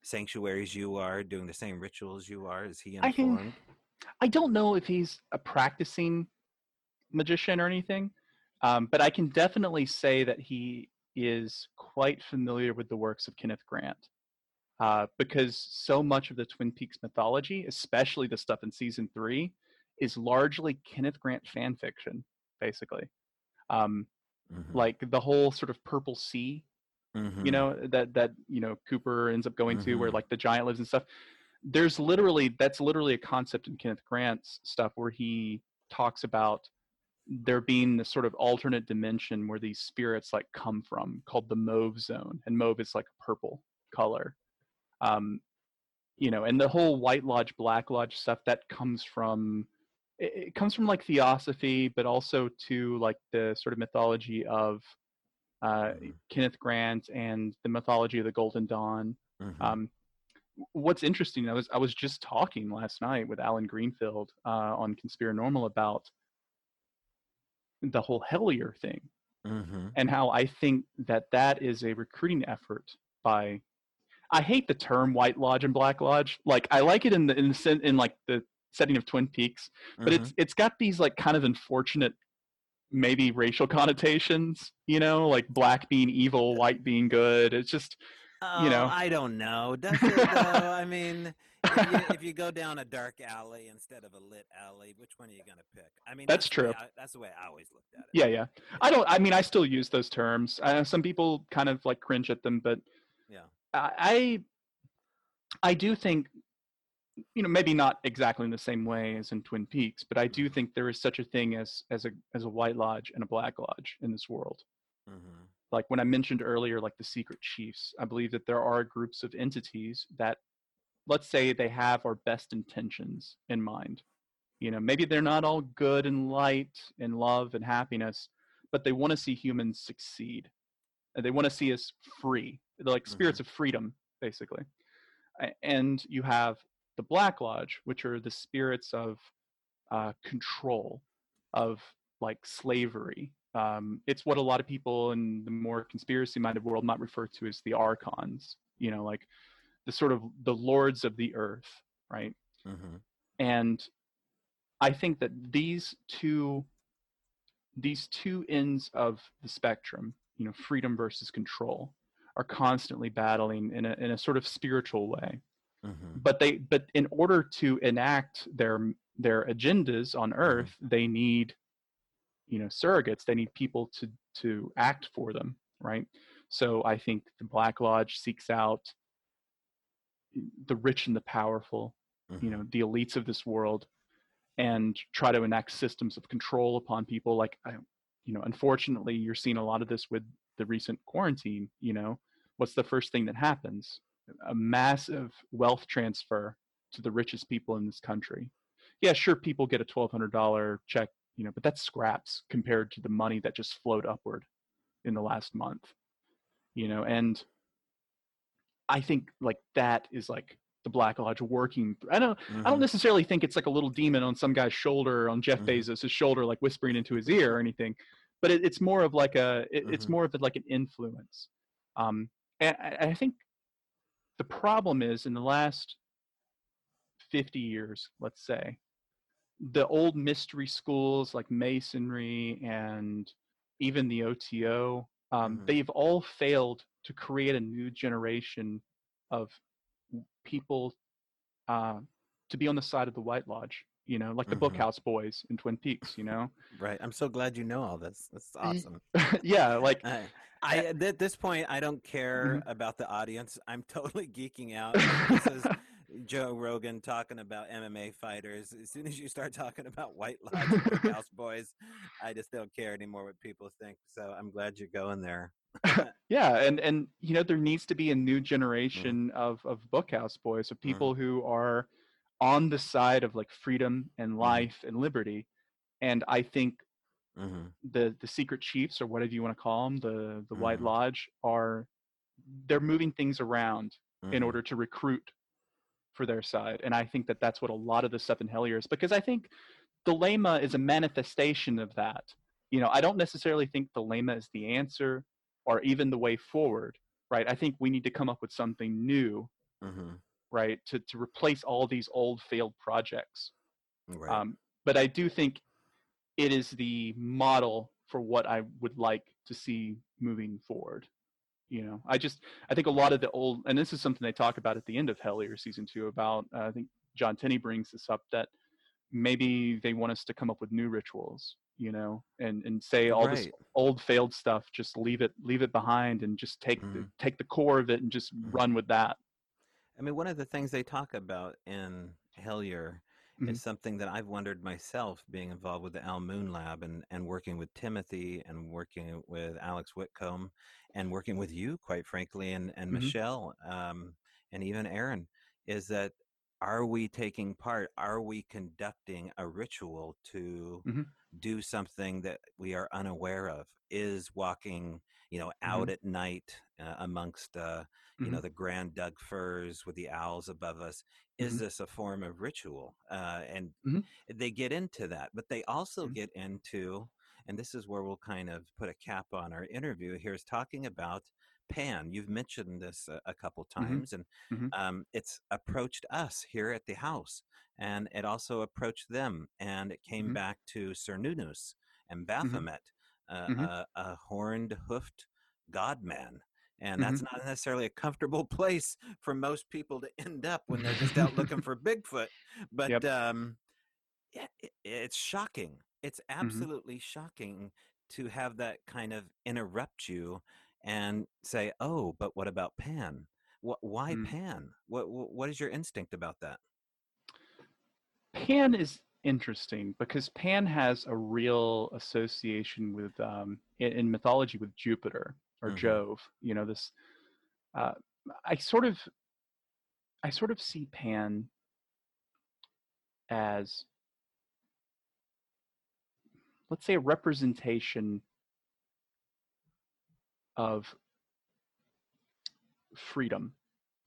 sanctuaries you are, doing the same rituals you are? Is he informed? I don't know if he's a practicing magician or anything, but I can definitely say that he is quite familiar with the works of Kenneth Grant, because so much of the Twin Peaks mythology, especially the stuff in season 3, is largely Kenneth Grant fan fiction, basically. Like the whole sort of Purple Sea, you know, that you know, Cooper ends up going to, where like the giant lives and stuff. There's literally, that's literally a concept in Kenneth Grant's stuff, where he talks about there being this sort of alternate dimension where these spirits like come from, called the Mauve Zone, and mauve is like a purple color. You know, and the whole White Lodge, Black Lodge stuff that comes from, it comes from like theosophy, but also to like the sort of mythology of Kenneth Grant and the mythology of the Golden Dawn. What's interesting, I was just talking last night with Alan Greenfield on Conspiranormal about the whole Hellier thing, and how I think that is a recruiting effort by, I hate the term White Lodge and Black Lodge. Like, I like it in like the setting of Twin Peaks, but it's got these like kind of unfortunate, maybe racial connotations. You know, like black being evil, white being good. It's just, you know, I don't know. Does it, though? I mean, if you go down a dark alley instead of a lit alley, which one are you gonna pick? I mean, that's true. That's the way I always looked at it. Yeah. I still use those terms. Some people kind of like cringe at them, but yeah. I do think, you know, maybe not exactly in the same way as in Twin Peaks, but I do think there is such a thing as a White Lodge and a Black Lodge in this world. Like when I mentioned earlier, like the secret chiefs, I believe that there are groups of entities that, let's say, they have our best intentions in mind. You know, maybe they're not all good and light and love and happiness, but they want to see humans succeed. And they want to see us free. They're like spirits of freedom, basically. And you have the Black Lodge, which are the spirits of control, of like slavery. It's what a lot of people in the more conspiracy-minded world might refer to as the archons. You know, like the sort of the lords of the earth, right? Mm-hmm. And I think that these two ends of the spectrum, you know, freedom versus control, are constantly battling in a sort of spiritual way. Mm-hmm. But in order to enact their agendas on earth, they need, you know, surrogates. They need people to act for them, right? So I think the Black Lodge seeks out the rich and the powerful, mm-hmm. you know, the elites of this world, and try to enact systems of control upon people. Like, you know, unfortunately, you're seeing a lot of this with the recent quarantine. You know, what's the first thing that happens? A massive wealth transfer to the richest people in this country. Yeah, sure, people get a $1,200 check, you know, but that's scraps compared to the money that just flowed upward in the last month, you know. And I think like that is like the Black Lodge working. I don't necessarily think it's like a little demon on some guy's shoulder, on Jeff mm-hmm. Bezos' shoulder, like whispering into his ear or anything. But it's more of like an influence. And I think the problem is, in the last 50 years, let's say, the old mystery schools like Masonry and even the OTO, mm-hmm. they've all failed to create a new generation of people to be on the side of the White Lodge, you know, like the mm-hmm. Bookhouse Boys in Twin Peaks, you know? Right. I'm so glad you know all this. That's awesome. Yeah, like... at this point, I don't care mm-hmm. about the audience. I'm totally geeking out. This is Joe Rogan talking about MMA fighters. As soon as you start talking about White Lodge and Bookhouse Boys, I just don't care anymore what people think. So I'm glad you're going there. Yeah, and you know, there needs to be a new generation mm-hmm. of Bookhouse Boys, of people mm-hmm. who are on the side of like freedom and life mm-hmm. and liberty. And I think mm-hmm. the secret chiefs, or whatever you want to call them, the mm-hmm. White Lodge, they're moving things around mm-hmm. in order to recruit for their side. And I think that that's what a lot of this stuff in Hellier is, because I think Thelema is a manifestation of that. You know, I don't necessarily think Thelema is the answer or even the way forward, right? I think we need to come up with something new, mm-hmm. right, to replace all these old failed projects. Right. But I do think it is the model for what I would like to see moving forward. You know, I think a lot of the old, and this is something they talk about at the end of Hellier season 2 about, I think John Tenney brings this up, that maybe they want us to come up with new rituals, you know, and say all right. This old failed stuff, just leave it behind and just take the core of it and just mm-hmm. run with that. I mean, one of the things they talk about in Hellier mm-hmm. is something that I've wondered myself, being involved with the Al Moon Lab and working with Timothy and working with Alex Whitcomb and working with you, quite frankly, and mm-hmm. Michelle, and even Eryn, is that are we taking part? Are we conducting a ritual to mm-hmm. do something that we are unaware of? Is walking, you know, out mm-hmm. at night amongst, you mm-hmm. know, the grand Doug firs with the owls above us. Is mm-hmm. this a form of ritual? And mm-hmm. they get into that, but they also mm-hmm. get into, and this is where we'll kind of put a cap on our interview here, is talking about Pan. You've mentioned this a couple times, mm-hmm. and mm-hmm. It's approached us here at the house, and it also approached them, and it came mm-hmm. back to Cernunnos and Baphomet, mm-hmm. a horned, hoofed godman. And that's mm-hmm. not necessarily a comfortable place for most people to end up when they're just out looking for Bigfoot. But yep. It's shocking. It's absolutely mm-hmm. shocking to have that kind of interrupt you and say, "Oh, but what about Pan? Why mm-hmm. Pan? What is your instinct about that?" Pan is interesting because Pan has a real association with in mythology with Jupiter. Or mm-hmm. Jove, you know, this, I sort of see Pan as, let's say, a representation of freedom.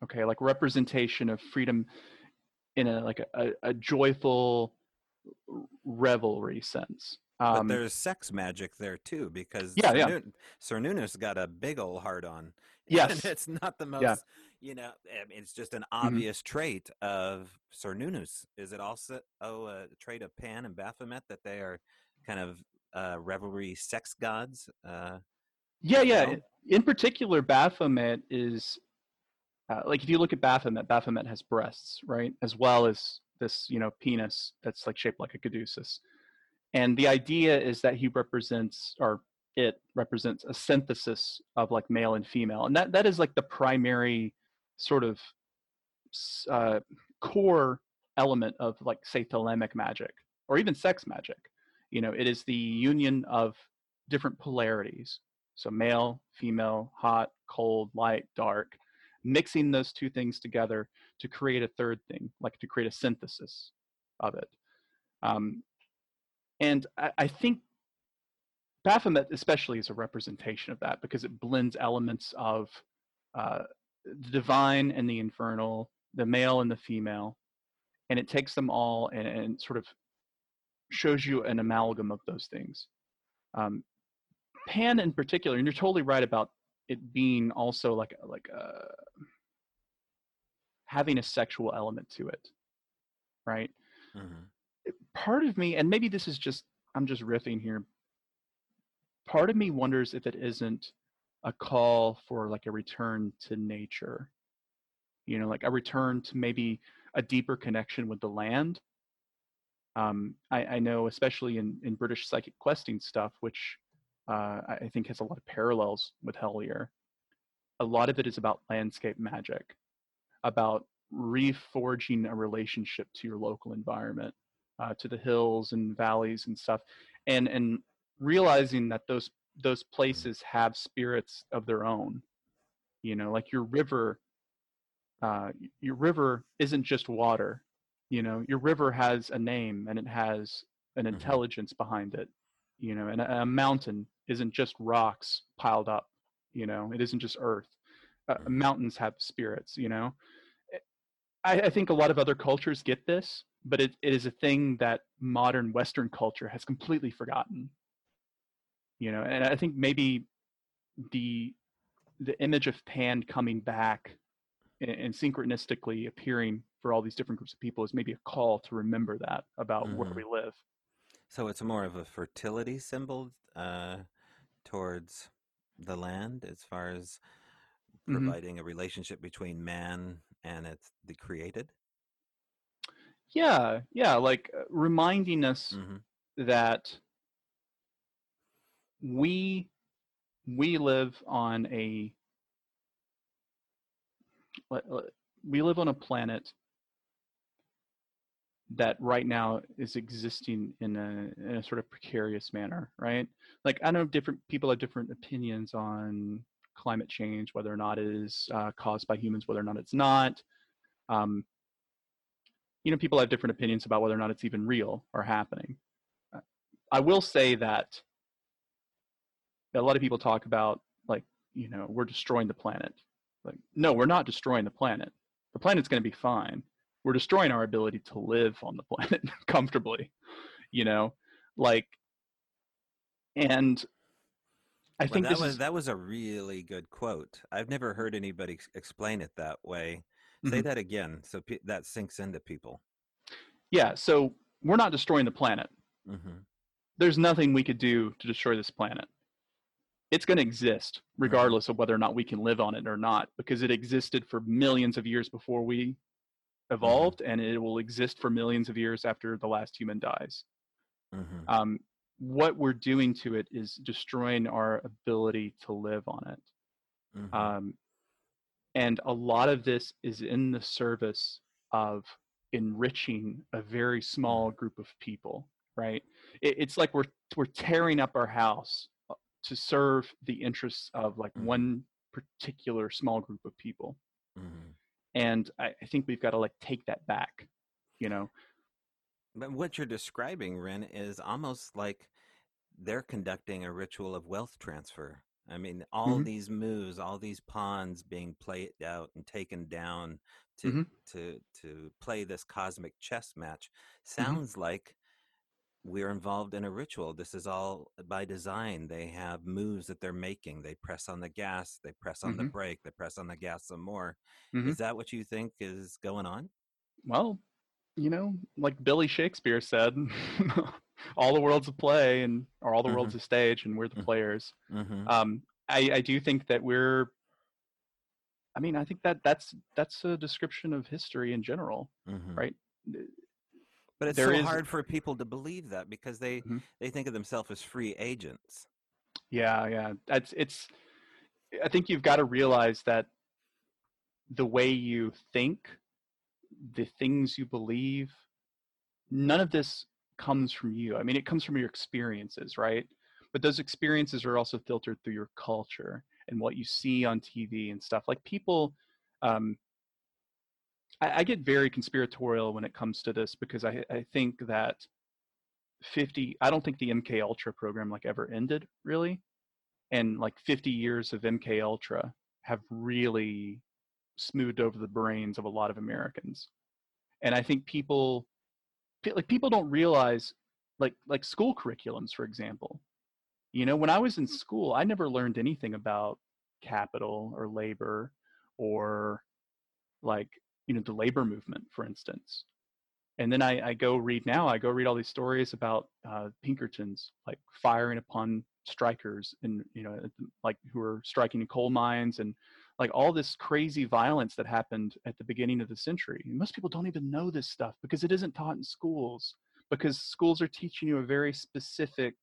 Okay. Like representation of freedom in a joyful revelry sense. But there's sex magic there too, because Cernunnos got a big old hard on. Yes, and it's not the most You know, it's just an obvious trait of Cernunnos. Is it also a trait of Pan and Baphomet that they are kind of revelry sex gods? Yeah. In particular, Baphomet is like, if you look at Baphomet, Baphomet has breasts, right? As well as this, you know, penis that's like shaped like a caduceus. And the idea is that he represents, or it represents, a synthesis of like male and female. And that is like the primary sort of core element of like, say, Thelemic magic or even sex magic. You know, it is the union of different polarities. So male, female, hot, cold, light, dark, mixing those two things together to create a third thing, like to create a synthesis of it. And I think Baphomet especially is a representation of that, because it blends elements of the divine and the infernal, the male and the female, and it takes them all and sort of shows you an amalgam of those things. Pan in particular, and you're totally right about it being also like a, having a sexual element to it, right? Mm-hmm. Part of me, and maybe this is just, I'm just riffing here, part of me wonders if it isn't a call for like a return to nature, you know, like a return to maybe a deeper connection with the land. I know, especially in British psychic questing stuff, which I think has a lot of parallels with Hellier. A lot of it is about landscape magic, about reforging a relationship to your local environment, to the hills and valleys and stuff, and realizing that those places have spirits of their own. You know, like your river isn't just water. You know, your river has a name and it has an intelligence behind it. You know, and a mountain isn't just rocks piled up. You know, it isn't just earth. Mountains have spirits. You know, I think a lot of other cultures get this, but it is a thing that modern Western culture has completely forgotten. You know, and I think maybe the image of Pan coming back and synchronistically appearing for all these different groups of people is maybe a call to remember that about where we live. So it's more of a fertility symbol towards the land, as far as providing a relationship between man and the created. Yeah, like reminding us that we live on a planet that right now is existing in a sort of precarious manner, right? Like, I know different people have different opinions on climate change, whether or not it is caused by humans, whether or not it's not. You know, people have different opinions about whether or not it's even real or happening. I will say that a lot of people talk about, like, you know, we're destroying the planet. Like, no, we're not destroying the planet. The planet's going to be fine. We're destroying our ability to live on the planet comfortably, you know, like, and I think that was a really good quote. I've never heard anybody explain it that way. Say that again, so that sinks into people. Yeah. So we're not destroying the planet. There's nothing we could do to destroy this planet. It's going to exist regardless of whether or not we can live on it or not, because it existed for millions of years before we evolved, and it will exist for millions of years after the last human dies. What we're doing to it is destroying our ability to live on it. And a lot of this is in the service of enriching a very small group of people, right? It's like we're tearing up our house to serve the interests of like one particular small group of people. And I think we've got to like take that back, you know. But what you're describing, Ren, is almost like they're conducting a ritual of wealth transfer. I mean, all these moves, all these pawns being played out and taken down to play this cosmic chess match sounds like we're involved in a ritual. This is all by design. They have moves that they're making. They press on the gas, they press on the brake, they press on the gas some more. Is that what you think is going on? Well, you know, like Billy Shakespeare said, all the world's a play and or all the world's a stage and we're the players. I do think that we're, I mean, I think that that's a description of history in general, right? But it's so hard for people to believe that because they think of themselves as free agents. Yeah, yeah. It's I think you've got to realize that the way you think, the things you believe, none of this comes from you. I mean, it comes from your experiences, right? But those experiences are also filtered through your culture and what you see on TV and stuff. Like people, I get very conspiratorial when it comes to this because I think that I don't think the MK Ultra program like ever ended really. And like 50 years of MK Ultra have really smoothed over the brains of a lot of Americans. And I think people don't realize like school curriculums, for example. You know, when I was in school, I never learned anything about capital or labor or like, you know, the labor movement, for instance. And then I go read all these stories about Pinkertons, like firing upon strikers and, you know, like who were striking in coal mines and like all this crazy violence that happened at the beginning of the century. And most people don't even know this stuff because it isn't taught in schools because schools are teaching you a very specific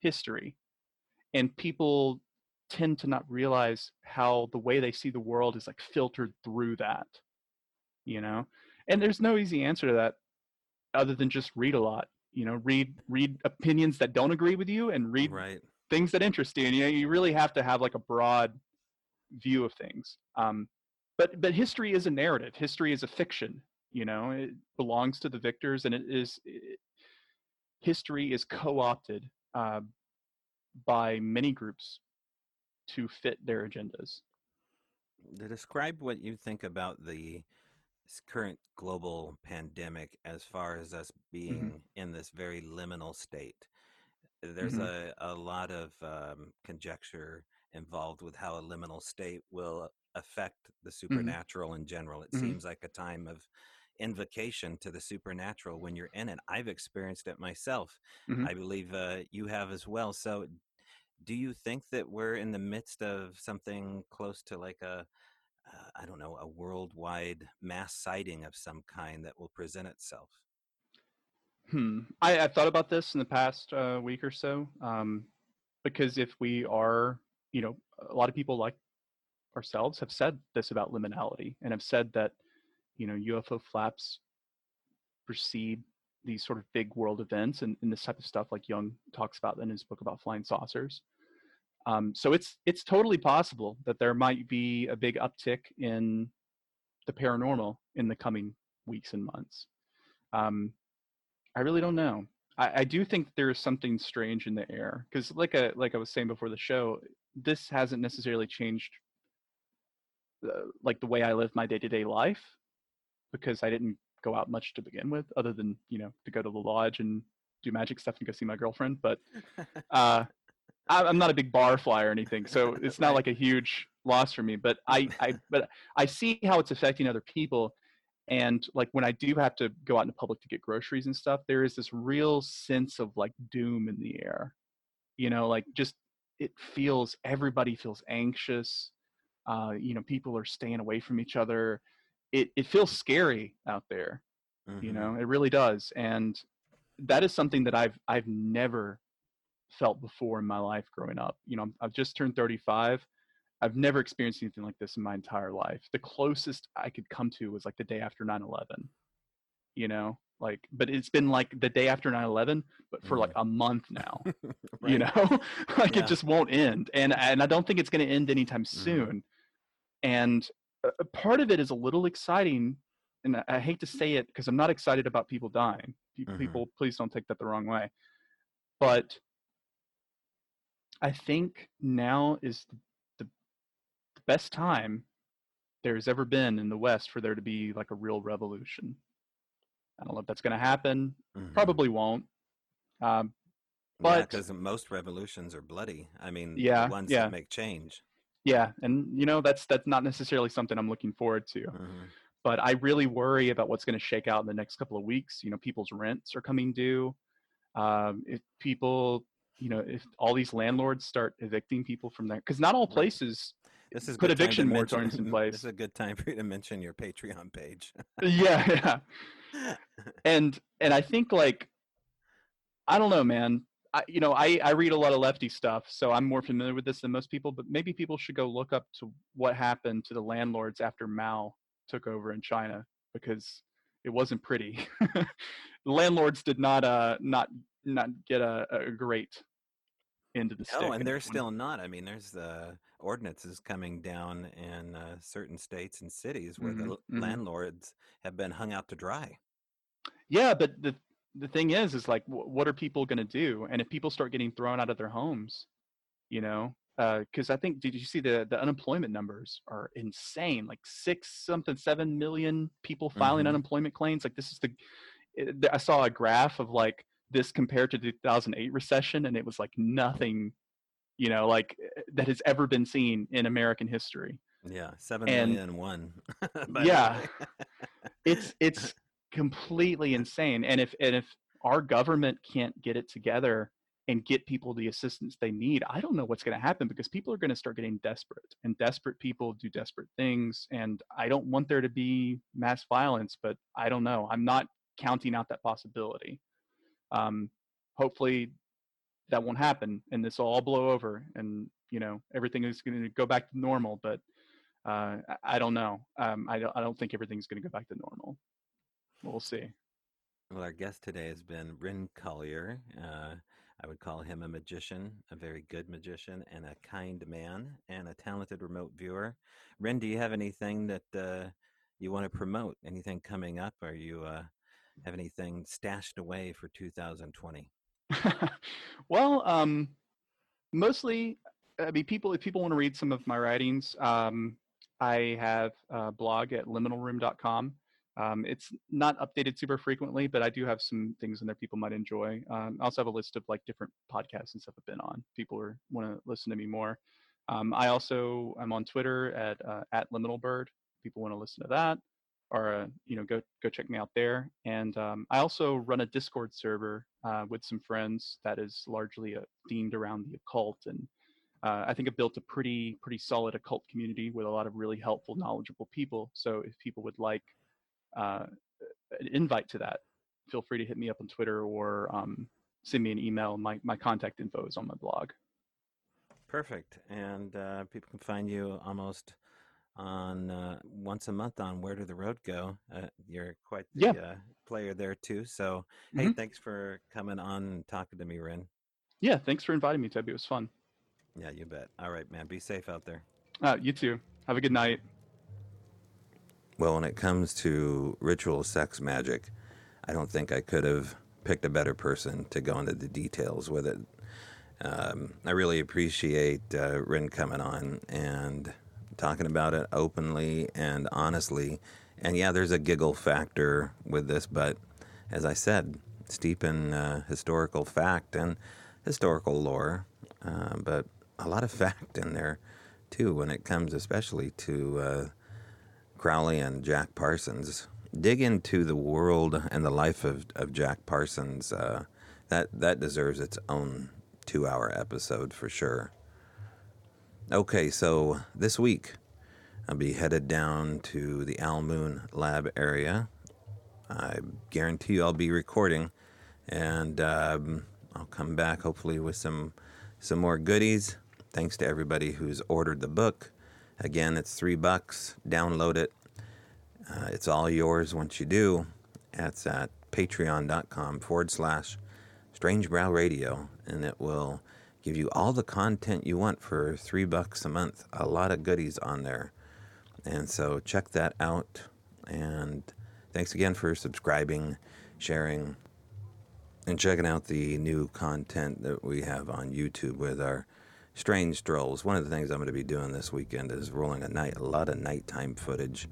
history, and people tend to not realize how the way they see the world is like filtered through that, you know. And there's no easy answer to that other than just read a lot, you know, read opinions that don't agree with you and read things that interest you. And you know, you really have to have like a broad view of things. But history is a narrative. History is a fiction, you know. It belongs to the victors, and history is co-opted by many groups to fit their agendas. Describe what you think about the current global pandemic as far as us being in this very liminal state. There's a lot of conjecture involved with how a liminal state will affect the supernatural in general. It seems like a time of invocation to the supernatural when you're in it. I've experienced it myself. I believe you have as well. So do you think that we're in the midst of something close to like a I don't know, a worldwide mass sighting of some kind that will present itself? I've thought about this in the past week or so, because if we are, you know, a lot of people like ourselves have said this about liminality and have said that, you know, UFO flaps precede these sort of big world events and this type of stuff like Jung talks about in his book about flying saucers. So it's totally possible that there might be a big uptick in the paranormal in the coming weeks and months. I really don't know. I do think there is something strange in the air because like I was saying before the show, this hasn't necessarily changed like the way I live my day-to-day life, because I didn't go out much to begin with other than, you know, to go to the lodge and do magic stuff and go see my girlfriend. But I'm not a big bar fly or anything, so it's not like a huge loss for me. But I see how it's affecting other people. And like when I do have to go out in the public to get groceries and stuff, there is this real sense of like doom in the air, you know, like just everybody feels anxious. You know, people are staying away from each other. It feels scary out there, you know, it really does. And that is something that I've never felt before in my life growing up. You know, I've just turned 35. I've never experienced anything like this in my entire life. The closest I could come to was like the day after 9/11, you know, like, but it's been like the day after 9/11, but for like a month now, you know, like it just won't end. And I don't think it's going to end anytime soon. And part of it is a little exciting, and I hate to say it because I'm not excited about people dying. People, please don't take that the wrong way. But I think now is the best time there's ever been in the West for there to be like a real revolution. I don't know if that's going to happen. Probably won't. But because most revolutions are bloody. I mean, the ones that make change. Yeah, and that's not necessarily something I'm looking forward to. Mm-hmm. But I really worry about what's going to shake out in the next couple of weeks. People's rents are coming due. If people, if all these landlords start evicting people from there, because not all places put eviction moratoriums in place. This is a good time for you to mention your Patreon page. Yeah. And I think, I don't know, man. I read a lot of lefty stuff, so I'm more familiar with this than most people, but maybe people should go look up to what happened to the landlords after Mao took over in China, because it wasn't pretty. The landlords did not get a great end of the stick. Oh, and they're still not. I mean, there's ordinances coming down in certain states and cities where the landlords have been hung out to dry. Yeah, but the thing is what are people going to do? And if people start getting thrown out of their homes, because I think, did you see the unemployment numbers are insane? 7 million people filing unemployment claims. This is I saw a graph of this compared to the 2008 recession, and it was nothing, that has ever been seen in American history. Yeah. 7 million and one. Yeah. It's completely insane. And if our government can't get it together and get people the assistance they need, I don't know what's going to happen, because people are going to start getting desperate, and desperate people do desperate things. And I don't want there to be mass violence, but I don't know. I'm not counting out that possibility. Hopefully that won't happen, and this will all blow over, and everything is going to go back to normal. But I don't know. I don't think everything's going to go back to normal. We'll see. Well, our guest today has been Ren Collier. I would call him a magician, a very good magician, and a kind man, and a talented remote viewer. Ren, do you have anything that you want to promote? Anything coming up? Are you have anything stashed away for 2020? Well, mostly, if people want to read some of my writings, I have a blog at liminalroom.com. It's not updated super frequently, but I do have some things in there people might enjoy. I also have a list of different podcasts and stuff I've been on. People want to listen to me more. I'm on Twitter at @liminalbird. People want to listen to that, or go check me out there. And I also run a Discord server with some friends that is largely themed around the occult, and I think I've built a pretty solid occult community with a lot of really helpful, knowledgeable people. So if people would like an invite to that, feel free to hit me up on Twitter, or send me an email. My contact info is on my blog. Perfect. And people can find you almost on once a month on Where Did the Road Go? You're quite the player there too. So hey, thanks for coming on and talking to me, Ren. Yeah, thanks for inviting me, Tobe. It was fun. Yeah, you bet. All right, man. Be safe out there. You too. Have a good night. Well, when it comes to ritual sex magic, I don't think I could have picked a better person to go into the details with it. I really appreciate Ren coming on and talking about it openly and honestly. And yeah, there's a giggle factor with this, but as I said, steep in historical fact and historical lore, but a lot of fact in there too when it comes especially to Crowley and Jack Parsons. Dig into the world and the life of Jack Parsons. That deserves its own 2-hour episode for sure. Okay, so this week I'll be headed down to the Al Moon lab area. I guarantee you I'll be recording, and I'll come back hopefully with some more goodies. Thanks to everybody who's ordered the book. Again, it's $3. Download it. It's all yours once you do. That's at patreon.com/strangebrowradio, and it will give you all the content you want for $3 a month. A lot of goodies on there. And so check that out. And thanks again for subscribing, sharing, and checking out the new content that we have on YouTube with our strange strolls. One of the things I'm going to be doing this weekend is rolling a lot of nighttime footage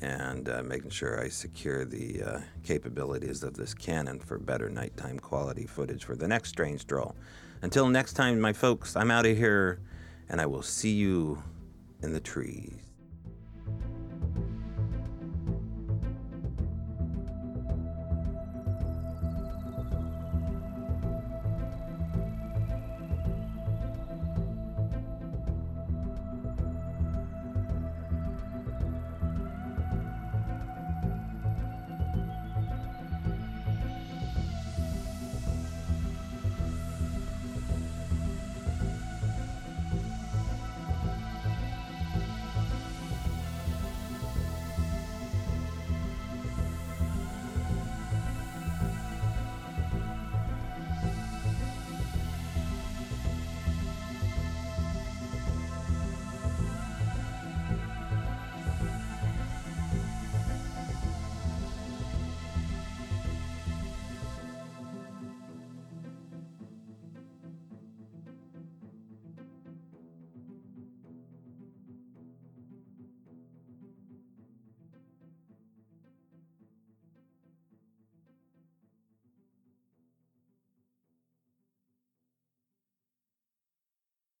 and making sure I secure the capabilities of this cannon for better nighttime quality footage for the next strange draw. Until next time, my folks, I'm out of here, and I will see you in the trees.